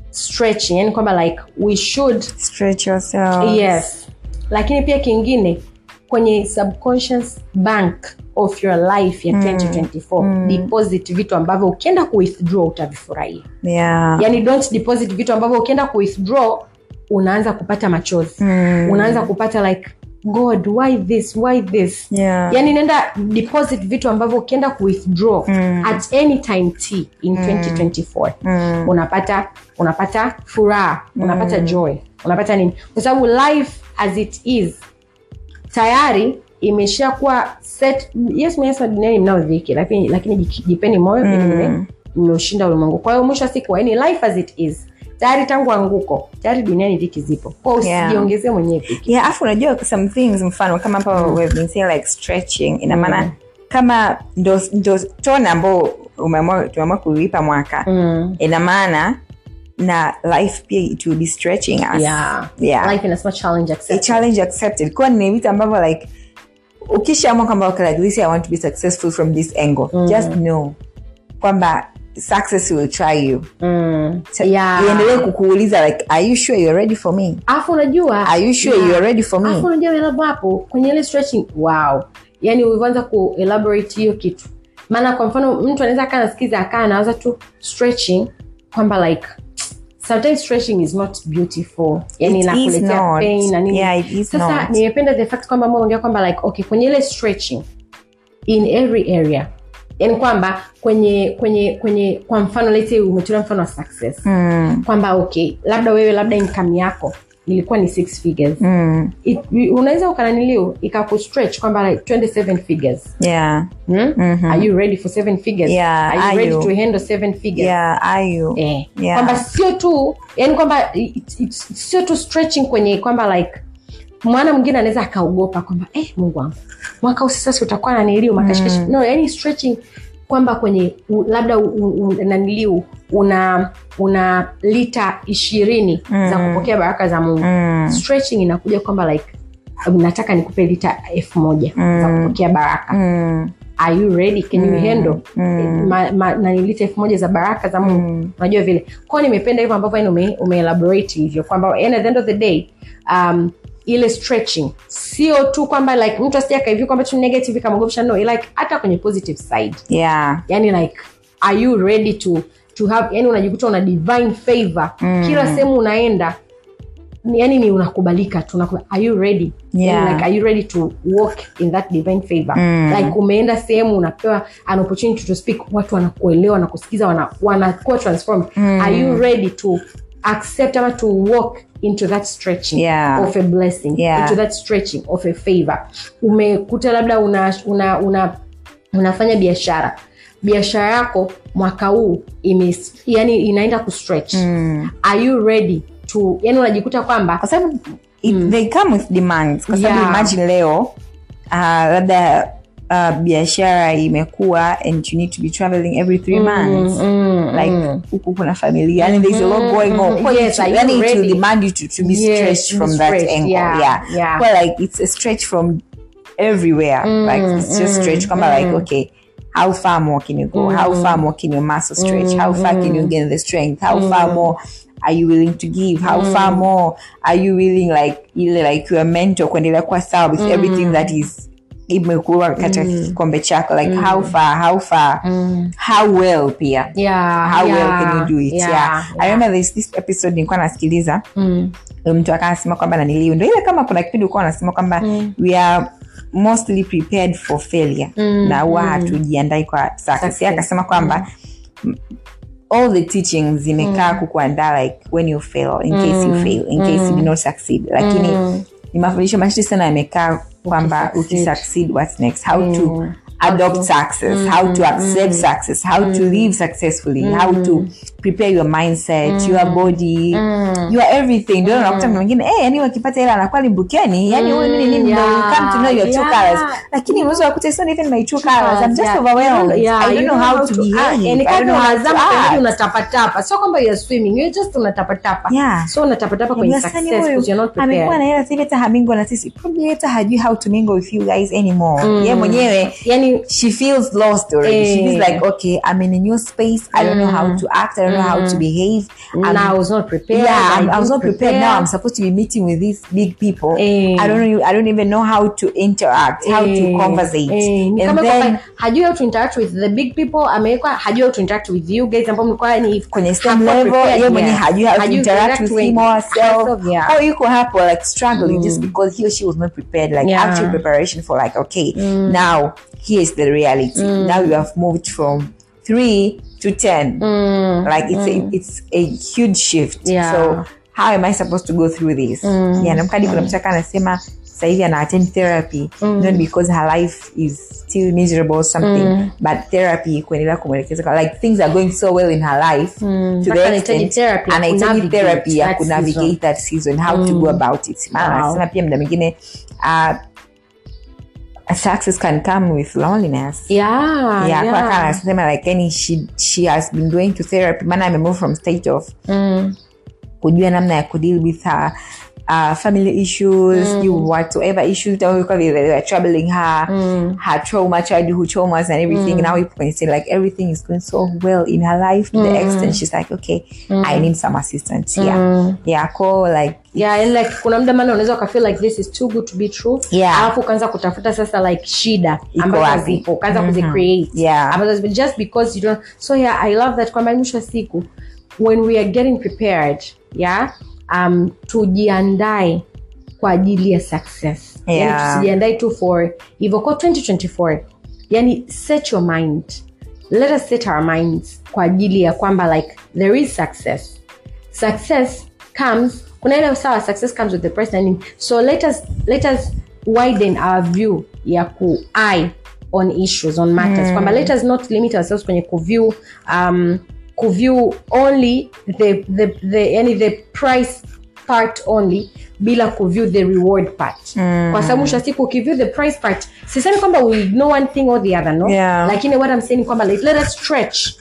stretching. Yani kwamba like, we should... Stretch yourself. Yes. Lakini pia kingine, kwenye subconscious bank of your life ya 2024, deposit vitu ambavyo ukienda kuwithdraw utavifurahia. Yeah. Yani don't deposit vitu ambavyo ukienda kuwithdraw, unaanza kupata machozi. Unaanza kupata like... God, why this? Why this? Yeah. Yani nenda deposit vitu ambavyo ukienda kuwithdraw at any time in 2024. Unapata furaha, unapata joy, unapata nini? Kwa sababu life as it is tayari imesha kuwa set. Yes, mimi sasa dunia mnao dhiki, lakini jipeni moyo mimi nimeshinda ulimwengu. Kwa hiyo mwisho siku yani life as it is. Tayari tangu anguko, tayari duniani dhiki zipo. Kwa usijiongezee mwenyewe dhiki. Yeah, afu unajua some things mfano kama hapa we've been saying like stretching ina maana kama ndo tone ambao tumeamua kuipa mwaka. Ina maana na life pia it will be stretching us. Yeah. Life is a challenge accepted. Kwa ni vitu ambavyo like ukishaamua kwamba like this I want to be successful from this angle. Just know kwamba success will try you. Iendelee kukuuliza like, are you sure you're ready for me? Afu unajua. Are you sure you're ready for me? Afu unajua elabu hapo, kwenye ile stretching, wow. Yani uivanza ku-elaborate hiyo kitu. Maana kwa mfano, mtu anaweza kana sikiza akana, nawaza tu stretching, kwamba like, sometimes stretching is not beautiful. Yani inakuletea pain na nini. Yeah, it is sasa, not. Sasa, nimependa the fact kwamba mwongea kwamba like, okay, kwenye ile stretching, in every area, yani kwamba kwenye kwa mfano lete umetura mfano wa success. Kwamba okay, labda income yako ilikuwa ni 6 figures. Unaweza ukananilio ikakustretch kwamba like 27 figures. Yeah. Are you ready for 7 figures? Yeah, are you ready to handle 7 figures? Yeah, are you? Yeah. Kwamba sio tu, yani kwamba sio tu stretching kwenye kwamba like mwana mwingine anaweza akaogopa kwamba Mungu wangu mwaka usisasa utakuwa na nilio makashikashi. No, yani stretching kwamba kwenye labda naniliu una lita 20 za kupokea baraka za Mungu. Stretching inakuja kwamba like nataka nikupe lita 1000 za kupokea baraka. Are you ready? Can you handle? Nanilita 1000 za baraka za Mungu. Unajua vile. Kwa nimependa hivyo ambavyo ume-elaborate hivyo kwamba at the end of the day ile stretching sio tu kwamba like mtu asijaka hivi kwamba tu negative kama gofisha, no, like hata kwenye positive side. Yeah, yani like are you ready to have, yani unajikuta una divine favor kila sehemu unaenda, yani ni unakubalika tu, are you ready? Yeah. Yani, like are you ready to walk in that divine favor? Like umeenda sehemu unapewa an opportunity to speak, watu wanakuelewa na kusikiza, wanakuwa transformed. Are you ready to accept ama to walk into that stretching of a blessing, into that stretching of a favor? Umekuta labda unafanya biashara yako mwaka huu yani inaenda kustretch. Are you ready to, yani unajikuta kwamba kwa sababu they come with demands, kwa sababu imagine leo labda biashara imekuwa and you need to be traveling every 3 months. Like huku kuna familia, and there's a lot going on. Yes, I need to demand you to be stretched from that angle. Yeah. Well, like it's a stretch from everywhere. Like it's just stretch. Come like, okay, how far more can you go? How far more can your muscle stretch? How far can you gain the strength? How far more are you willing to give? How far more are you willing, like your mentor kuendelea kwa sawa with everything that is imekuwa katika kikombe chako, like how far how well pia how well can you do it? I remember this episode nilikuwa nasikiliza mtu akasema kwamba naniliu ndio ile kama kuna kipindi uko anasema kwamba we are mostly prepared for failure na hatujiandai kwa success. Akasema kwamba all the teachings zimekaa kukuandaa like when you fail, in case you fail, in case you do not succeed, lakini ni mafundisho mazuri sana yamekaa kwamba uki succeed, what's next, how to adopt success, mm-hmm. how to accept success, how to live successfully, how to prepare your mindset, your body, your everything. Don't know mwingine anyway kipata hela anakuwa ni bukeni, yani wewe nini ndio you come to know your true colors. Lakini mwanzo wakuta it's not even my true colors. I'm just overwhelmed. I don't know how to behave. And I don't know how to unatapatapa. So kwamba you're swimming, you're just unatapatapa. So unatapatapa kwenye success because you're not prepared. Amekuwa na hela sasa hata hamingo na sisi. Probably hata hajui how to mingle with you guys anymore. Yeye mwenyewe yani she feels lost already. She feels like, okay, I'm in a new space. I don't know how to act. I don't know how to behave. And I was not prepared. Yeah, I was not prepared. Now I'm supposed to be meeting with these big people. I don't know. I don't even know how to interact, how to conversate. And then, had you how to interact with the big people? America, had you how to interact with you guys? I'm probably going to some level. Yeah, when had you how to interact with him or herself? Or you could have like struggling just because he or she was not prepared. Like actual preparation for like, okay, now here's the reality. Now you have moved from 3 to 10. Like it's a huge shift. So how am I supposed to go through this? Yeah, namkadi kuna mtu anasema sasa hivi ana attend therapy not because her life is still miserable or something, but therapy kuendelea kumwelekeza, like things are going so well in her life to the extent, and I tell you therapy ya ku navigate that season, how to go about it. Maana pia mda mwingine success can come with loneliness. Kwa kana sema like any she has been going to therapy. Maana I moved from state of kujua namna ya kudeal with her family issues, whatever issues that were troubling her, her trauma, childhood traumas and everything. Now we can say like everything is going so well in her life to the extent she's like, okay, I need some assistance here. And like kuna mda mano unaweza ukafeel like this is too good to be true. Alafu ukaanza kutafuta sasa like shida ambazo zipo, ukaanza kuzicreate. Ambazo just because you don't. So yeah, I love that kwa mwisho siku when we are getting prepared, tujiandae kwa ajili ya success. Yani tujiandae tu for hivyo kwa 2024. Yani set your mind. Let us set our minds kwa ajili ya kwamba like there is success. Success comes, kuna ile sawa success comes with the person. So let us widen our view ya ku-eye on issues, on matters. Kwamba let us not limit ourselves kwenye ku-view view only the price part only, bila kuview the reward part. Kwa sababu shasiku kiview the price part, sisemi kwamba we ignore one thing or the other, no? Lakini what I'm saying kwamba let us stretch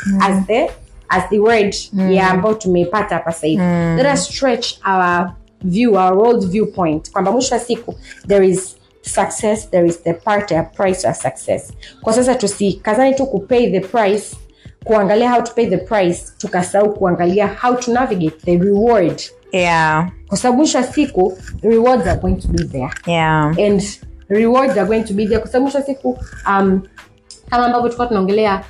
as the word ambao tumeipata hapa sasa hivi. Let us stretch our view, our world viewpoint. Kwamba mwisho wa siku there is success, there is the part a price of success. Kwa sasa tusikazani tu kupay the price, kuangalia how to pay the price, tukasahau kuangalia how to navigate the reward. Kwa sababu siku rewards are going to be there. And rewards are going to be there kwa sababu siku kama ambavyo tulikuwa tunaongelea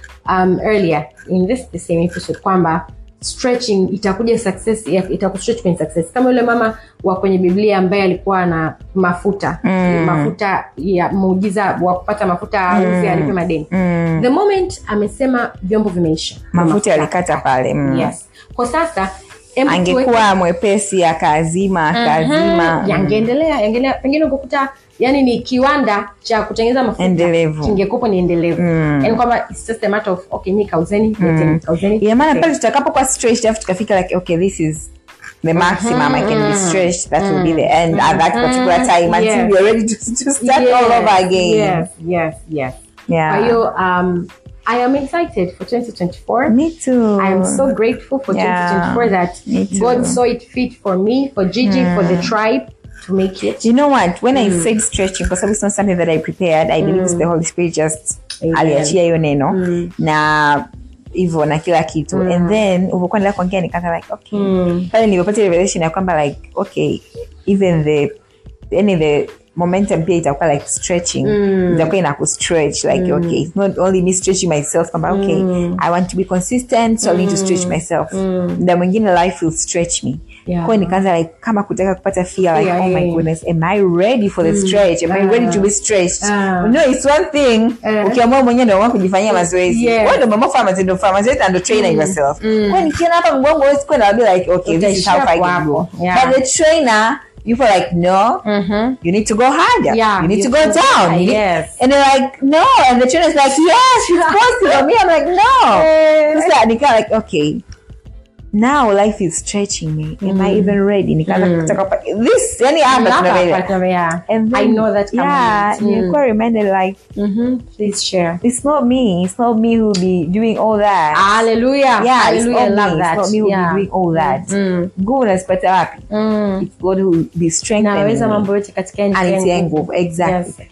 earlier in this same episode kwamba stretching itakuja success, itakustretch kwenye success. Kama yule mama wa kwenye Biblia ambaye alikuwa na mafuta, mafuta ya muujiza wa kupata mafuta harusi alipe madeni. The moment amesema vyombo vimeisha, mafuta yalikata pale. Kwa sasa angekuwa mwepesi akazima yangeendelea pengine ungekuta yani ni kiwanda cha kutengeneza mafuta kingekopo ni endelevu. Yani kwamba it's just a matter of okay nikauzeni. Maana pale tutakapo kwa stretched afu tukafika like okay this is the maximum I can be stretched, that will be the end at that particular time until we are ready to start all over again. Are you I am excited for 2024. Me too. I am so grateful for 2024 that God saw it fit for me, for Geegee, for the tribe to make it. You know what? When I said stretching, because it's not something that I prepared, I believe it's the Holy Spirit just aliachia hiyo neno na hivyo na kila kitu. And then ulipokuwa nilikuwa kuongea nikaka like okay. Pale nilipopata revelation ya kwamba like okay, even the momentum pia itakuwa like stretching, itakuwa inakustretch like okay, it's not only me stretching myself but okay, I want to be consistent, so I need to stretch myself. Ndio mwingine life will stretch me. Kwa nikaanza like kama kutaka kupata fear like oh my goodness, am I ready for the stretch? Am I ready to be stretched? No, it's one thing. Ukiamua mwenyewe ndio unataka kujifanyia mazoezi. Wewe ndio mama farmer, ndio farmer zetu and trainer yourself. Kwa nikiona hapa mgongo wewe siko na be like okay, this is how I go. But the trainer you were like, no, you need to go higher. Yeah, you need to go down. High, yes. And they're like, no. And the children's like, yes, she's posting on me. I'm like, no. And you like, okay. Now life is stretching me. Am I even ready? This, any other, yeah. And then, I know that. Yeah, you got reminded like, please share. It's not me. It's not me who will be doing all that. Hallelujah. Yeah, hallelujah. I love that. It's not me who will be doing all that. God has put up. It's God who will be strengthening. Exactly.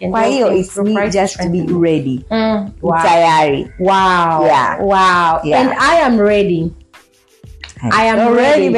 Kwa hiyo, it's me just to be ready. Tayari. Wow. Yeah. Wow. And I am ready. I am ready.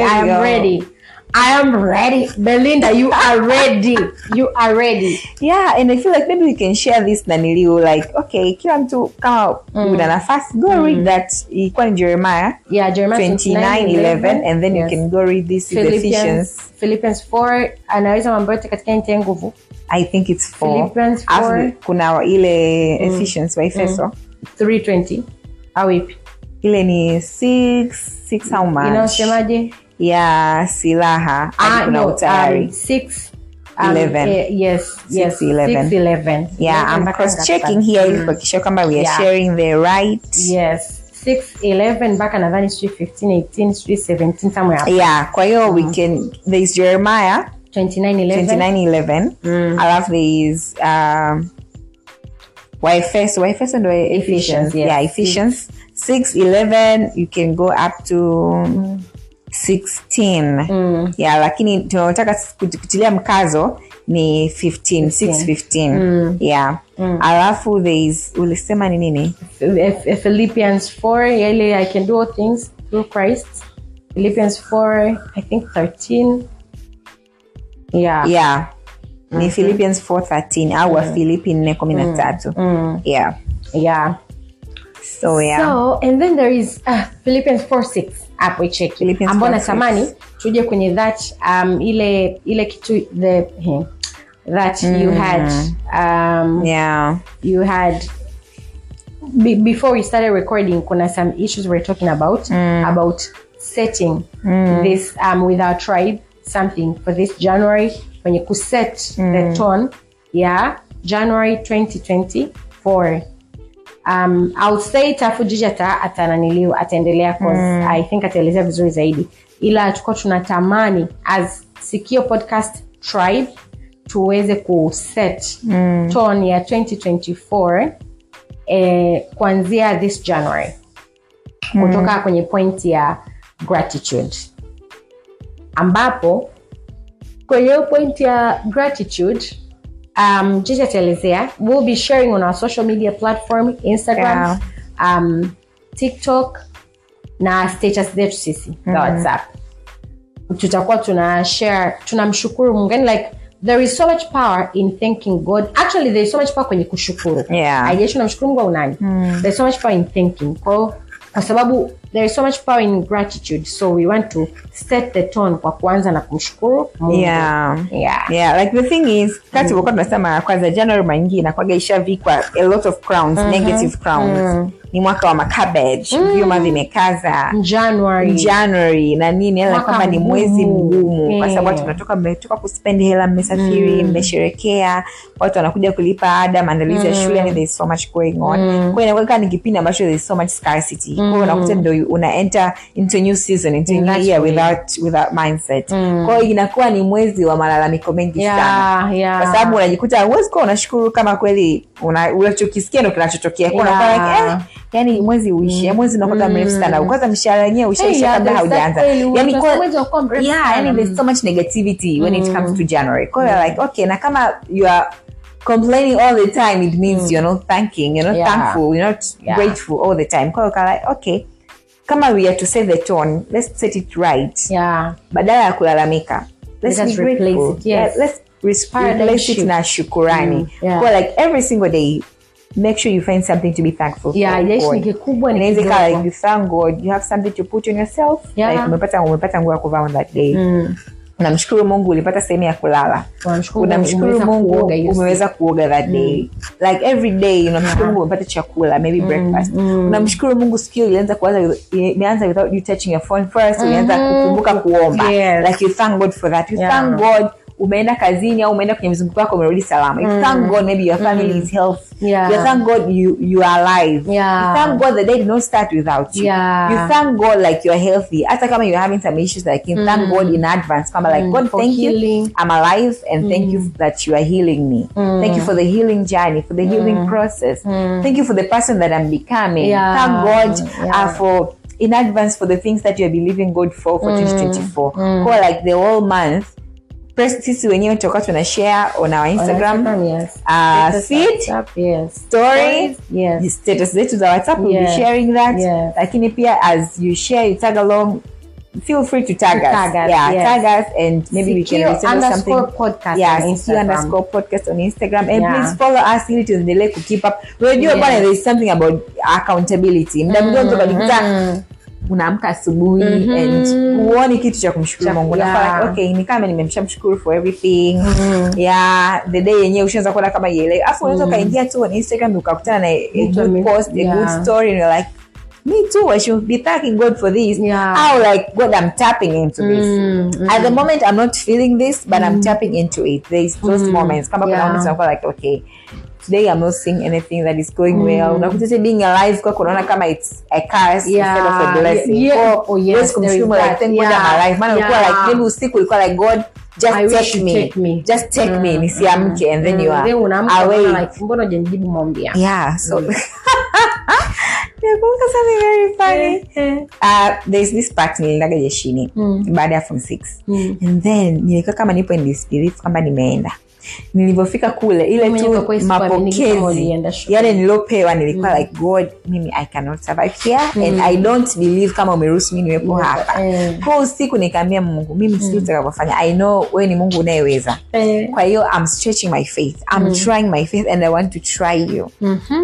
Belinda, you are ready. You are ready. Yeah, and I feel like maybe we can share this naniliu. Like, okay, kila mtu kama una nafasi, go read that. Ilikuwa in Jeremiah. Yeah, Jeremiah 29:11. And then you can go read this in Ephesians. Philippians 4. Anaweza mambote katika nchi nguvu. I think it's 4. Philippians 4. Kuna ile Ephesians wa Efeso. 3:20. Awipi. Ile ni 6 how much? Inasemaje? Yeah, silaha. Kuna utayari. 6:11. Yes. 6:11. Yeah, I'm cross-checking here ili kuhakikisha kwamba we are sharing the right. Yes. 6:11 back another 3:15, 18, 3:17 somewhere up. Yeah, kwa hiyo we can, there is Jeremiah 29:11. Alafu there is Why first and why Ephesians? Yeah, Ephesians 6:11. You can go up to 16. Yeah, lakini tunataka kutilia mkazo ni 15. 6:15. Yeah. Alafu there is ulisema ni nini? Philippians 4. Yale I can do all things through Christ. Philippians 4. I think 13. Yeah. Yeah. Ni Philippians 4:13 our Philippine 13. Yeah. So and then there is Philippians 4:6 hapo check. Ambao natamani tuje kwenye that ile kitu the that you had you had before we started recording. Kuna some issues we're talking about setting this with our tribe something for this January. When you could set the tone, January 2024. I'll say tafujijata atananiliu atendelea cause I think ataelezea vizuri zaidi. Ila tuko tunatamani as Sikio Podcast Tribe tuweze ku set tone ya 2024 kuanzia this January. Kutoka kwenye point ya gratitude. Ambapo kwenye point ya gratitude, Geegee telezea, we'll be sharing on our social media platform, Instagram, TikTok, na status zetu sisi, na WhatsApp. Tutakuwa tuna share, tunamshukuru Mungu. Like, there is so much power in thanking God. Actually, there is so much power kwenye kushukuru. Aje tunamshukuru Mungu unani. There is so much power in thanking. Kwa sababu, there is so much power in gratitude. So we want to set the tone kwa kwanza na kumshukuru Mungu. Yeah. Like the thing is, kati wako tunasema kwanza January mangi na kwaga ishavikwa a lot of crowns, negative crowns. Ni mwaka wa macabbage, vyuma vimekaza. January na nini ila kwamba ni mwezi mgumu. Kwa sababu tunatoka mmetoka kuspend hela mmesafiri, mmesherekea, watu wanakuja kulipa ada, maandalizi ya shule, and there is so much going on. Kwa hiyo inakuwa ni kipindi ambacho there is so much scarcity. Kwa hiyo unakuta ndio una enter into new season, into new year without mindset. Kwa hiyo inakuwa ni mwezi wa malalamiko mengi sana. Kwa sababu unajikuta uwezi kuwa unashukuru kama kweli unachokisikia ndio kinachotokea. Kwa unakuwa like yani mwezi uishi, mwezi unakuwa mrefu sana. Kwanza mshahara wenyewe ushaisha kabla haujaanza. Yani kwa mwezi unakuwa mrefu. Yeah, yani there's so much negativity when it comes to January. Kwa hiyo like okay, na kama you are complaining all the time, it means you're not thanking, you're not thankful, you're not grateful all the time. Kwa hiyo like okay, kama we are to set the tone, let's set it right. Badala ya kulalamika, let's be grateful. It, let's replace it na shukurani. Well, like every single day, make sure you find something to be thankful for. Like you thank God, you have something to put on yourself. Like umepata nguo ya kuvaa on that day. Unamshukuru Mungu ulipata sehemu ya kulala. Unamshukuru Mungu umeweza kuoga that day. Like every day unamshukuru Mungu umepata chakula, maybe breakfast. Unamshukuru Mungu sikio imeanza without you touching your phone first, ulianza kukumbuka kuomba. Like you thank God for that. You thank God umeenda kazini au umeenda kwenye mzunguko wako umerudi salama. You thank God maybe your family is healthy. Yeah. You thank God you are alive. Yeah. You thank God the day did not start without you. Yeah. You thank God like you are healthy. Hata kama you're having some issues, like you thank God in advance. Kama like God for thank healing. You. I'm alive and thank you that you are healing me. Thank you for the healing journey, for the healing process. Thank you for the person that I'm becoming. Yeah. Thank God for in advance for the things that you're believing God for 2024. Go like the whole month. Press sisi wenyewe toka tunashare on our Instagram feed up, stories status zetu za WhatsApp we'll be sharing that, lakini pia as you share you tag along, feel free to tag us. Tag us and maybe we can receive something. Podcast Sikio_podcast on Instagram, and please follow us ili tuendelee ku keep up. Unajua bwana, there is something about accountability. Unaamka asubuhi and uone kitu cha kumshukuru Mungu. Unafanya okay, ni kama nimemshamshukuru for everything. The day yenyewe ushaanza kuona kama yeye. Alafu unaweza kaingia tu on Instagram ukakutana na a post, a good story, and you're like, me too, I should be thanking God for this. How like God, I'm tapping into this. At the moment I'm not feeling this, but I'm tapping into it. There's those moments. Kama kuna moments unakuwa like okay, today I'm not seeing anything that is going well. Unakuta being alive kwa kunaona kama it's a curse instead of a blessing. Yes, kumshukuru like thank God I'm alive. Maana ulikuwa like maybe usiku ulikuwa like God Just take me nisiamke, and then you are away. Like mbona hujanijibu maombi yangu. So something very funny. There's this part nililaga jeshini baada ya form 6. And then nilikuwa kama nipo in the spirit kama nimeenda. Nilipofika kule ile tu mapokezi, yale nilopewa nilikuwa like God, mimi I cannot survive here and I don't believe kama umeruhusu mimi niwepo hapa. Kwa usiku nikaambia Mungu, mimi sitaweza kufanya. I know wewe ni Mungu unayeweza. Kwa hiyo I'm stretching my faith. I'm trying my faith and I want to try you.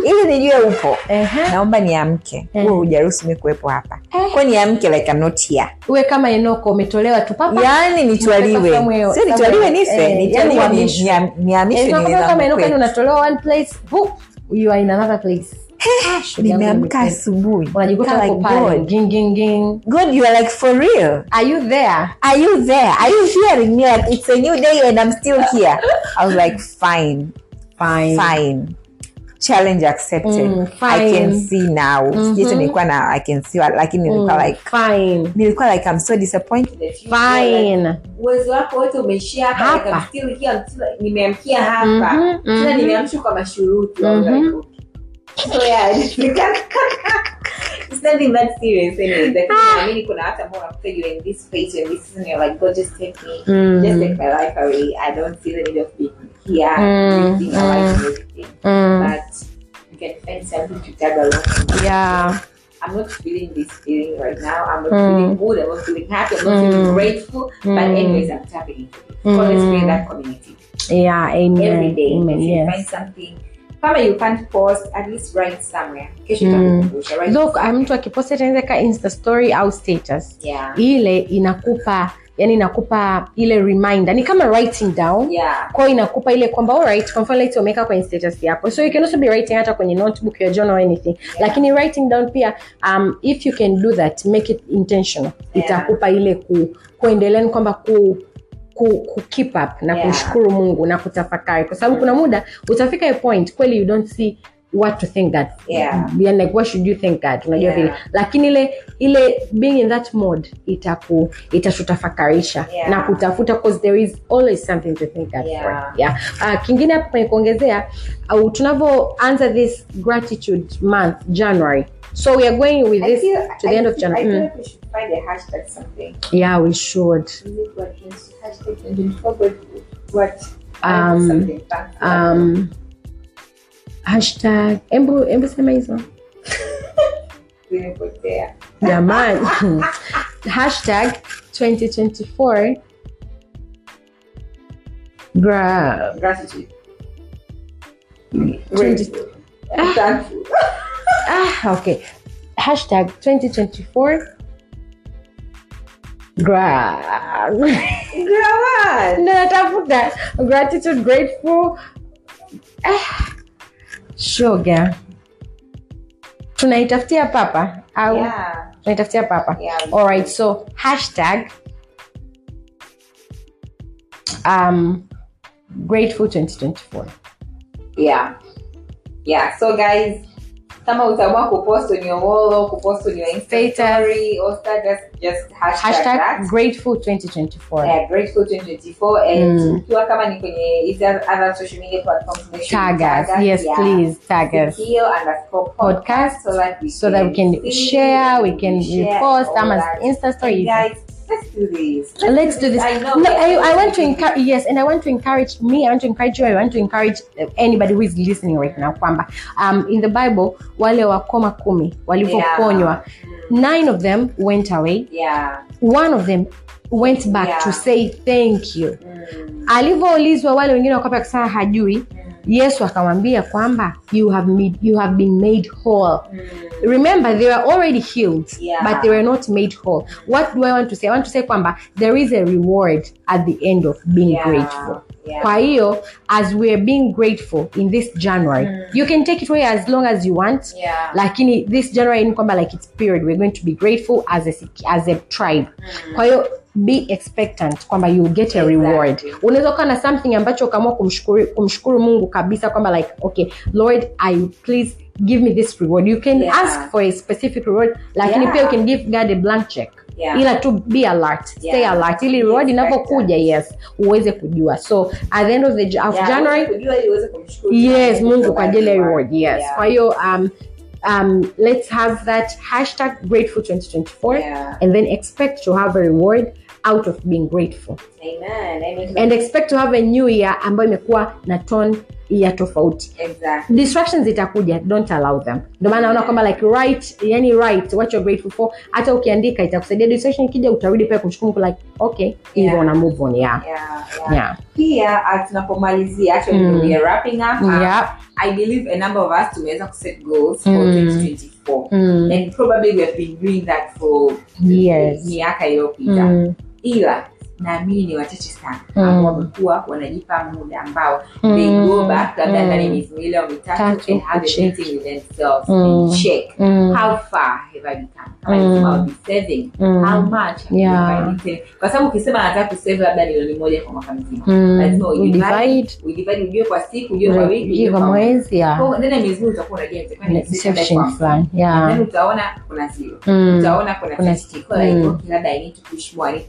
Ili nijue upo. Naomba niamke. Wewe hujaruhusu mimi kuwepo hapa. Kwa niamke like I'm not here. Wewe kama Enoko umetolewa tu papa. Yaani nitwaliwe. Sio nitwaliwe nife, nitwaliwe mimi. Unatolewa one place, boop, you are in another place. Nimeamka asubuhi. Unajikuta uko pale. Ging ging ging. God, you are like for real. Are you there? Are you there? Are you hearing me? Like it's a new day and I'm still here. I was like fine. Challenge accepted. I can see now. I can see what like nilikuwa like fine. Nilikuwa like I'm so disappointed. Fine. Uwezo wako wote umeshia hapa, like I'm still here until nimeamkia hapa. Sasa nimeamshwa kwa mashuruti au like. So it's nothing that serious anyway. Like I mean kuna hata more after you in this phase and this season you're like God, just take me. Just take my life away. I don't see the need of being here. But you can find something to tag along. I'm not feeling this feeling right now. I'm not feeling good. I'm not feeling happy. I'm not feeling grateful. But anyways, I'm tapping into it. So let's create that community. Amen. Every day, find something. Kama you can't post, at least write somewhere. Kesho utakumbusha, right? Look, mtu akipost anaweza ka Insta story au status. Ile inakupa, yani inakupa ile reminder. Ni kama writing down. Kwa inakupa ile kwamba alright, kwa mfano leo umeweka kwenye status yako. So you can also be writing hata kwenye notebook, your journal or anything. Lakini writing down pia, if you can do that, make it intentional. Itakupa ile kuendelea kwamba ku keep up na kushukuru Mungu na kutafakari, kwa sababu kuna muda utafika a point kweli you don't see what to thank God. You're like what should you thank God, unajua vile, lakini ile being in that mode itatutafakarisha na kutafuta, because there is always something to thank God for. Kingine hapo kwenye kuongezea, tunavyoanza this gratitude month January, so we are going with this to the end of January. I think we should find a hashtag something. We should. Is it what is hashtag and then forward what something back? Hashtag embu sema hizo. Zimepotea. Jamani. Hashtag 2024 gratitude. Thankful. Okay. Hashtag 2024 gratitude, grateful. Sugar. Tunaitafutia papa. Tunaitafutia papa. All right. So hashtag Grateful 2024. Yeah. So guys, kama utaamua kupost on your wall or kupost on your Insta story or start just hashtag that. Grateful 2024. Yeah, Grateful 2024. And ukiwa kama ni kwenye other social media platforms, make sure tag us. Yes, yeah. Please tag us. Sikio_podcast so that we can share, repost, Tama's Insta story. Guys, Let's do this. I want to encourage. Yes, and I want to encourage me. I want to encourage you. I want to encourage anybody who is listening right now. Kwamba, in the Bible, wale wakoma kumi, walipokonywa, 9 of them went away. Yeah. 1 of them went back to say thank you. Alivoulizwa wale wengine wakapa kusema hajui. Yesu akamwambia kwamba you have been made whole. Remember, they were already healed, but they were not made whole. What do I want to say? I want to say kwamba there is a reward at the end of being grateful. Kwa hiyo, as we are being grateful in this January, you can take it away as long as you want. Lakini this January ni kwamba like it's period, we're going to be grateful as a tribe. Kwa hiyo, be expectant kwamba you will get a reward. Unaweza kana something ambacho kama kumshukuru Mungu kabisa kwamba like, okay, Lord, please give me this reward. You can ask for a specific reward, lakini pia you can give God a blank check. Ila to be alert, stay alert. Ili reward inapokuja, uweze kujua. So at the end of January, kujua ili uweze kumshukuru. Yes, Mungu kwa ajili ya reward. Yes. Kwa hiyo let's have that hashtag Grateful 2024 and then expect to have a reward out of being grateful. Amen. And expect to have a new year ambayo imekuwa na tone ya tofauti. Exactly. Distractions itakuja, don't allow them. Ndio maana unaona kwamba like write what you're grateful for. Hata ukiandika itakusaidia, distraction ikija utarudi pia kushukuru like okay, even on a move on. Yeah. Pia tunapomalizia we are wrapping up. I believe a number of us tumeweza ku set goals for 2024. And probably we have been doing that for miaka iliyopita. Ila naamini ni wachache sana ambao wamekuwa wanajipa muda ambao they go back labda ndani miezi miwili au mitatu and have a meeting with themselves and check how far have I become, how much saving, how much have I been. Kwa sababu ukisema nataka ku save labda milioni 1 kwa mwaka mzima, lazima we divide ujue kwa siku, ujue kwa wiki, ujue kwa mwezi. Kwa ndani miezi miwili utakuwa unajua ni savings plan. Ndio utaona kuna zero, utaona kuna stick kwa hiyo kila day I need to push more,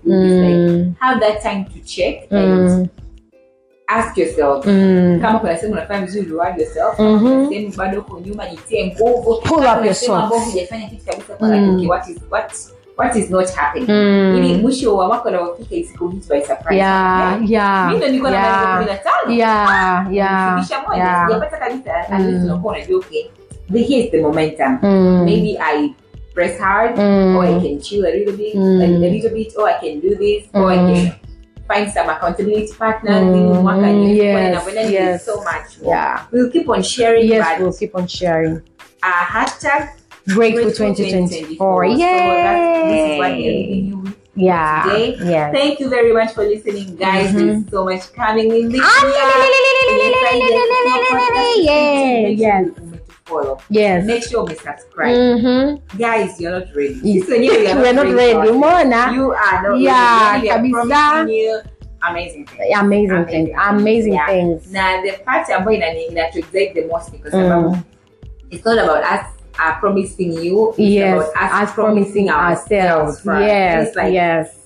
have that time to check and ask yourself, kama kuna sehemu unafanya vizuri, reward yourself. Sehemu bado uko nyuma, jitie nguvu, pull up yourself. Unafanya kitu kabisa kwa like what is not happening. Ili mwisho wa mwaka unaofika isiko hit by surprise. Mimi niko na mambo 15. Kisha moja sijapata kabisa, alafu unakuwa unajua okay, here is the momentum. Maybe I press hard, or I can chill a little bit, or I can do this, or I can find some accountability partners. Yes. So much more. We'll keep on sharing. Yes, we'll keep on sharing. Hashtag Grateful 2024. Yay! So this is what we're leaving you with today. Thank you very much for listening, guys. There's so much coming in this year. Follow. Yes. Make sure we subscribe. Guys, you're not ready. We're not ready. Mona. You are not ready. Yeah, kabisa. Amazing things. Now the part ambayo that exact the most because it's not about us promising you. It's about us promising ourselves. Right? Yes. It's like,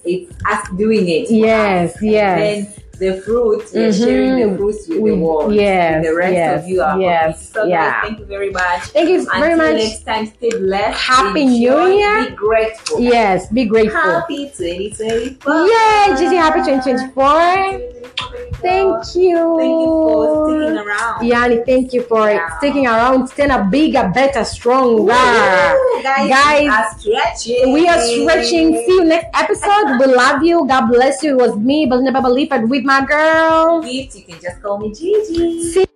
it's us doing it. Yes. The fruit, we're sharing the fruits with the world. Yes, the rest of you are happy. So guys, thank you very much. Thank you very much. Until next time, stay blessed. Happy New Year. Be grateful. Yes, be grateful. Happy 2024. Yay, Geegee, happy 2024. Thank you. Thank you for sticking around. Yani, thank you for sticking around. Stand up bigger, better, stronger. Guys, we are stretching. See you next episode. We love you. God bless you. It was me, Balina Babalipa, with my girl. You can just call me Geegee. See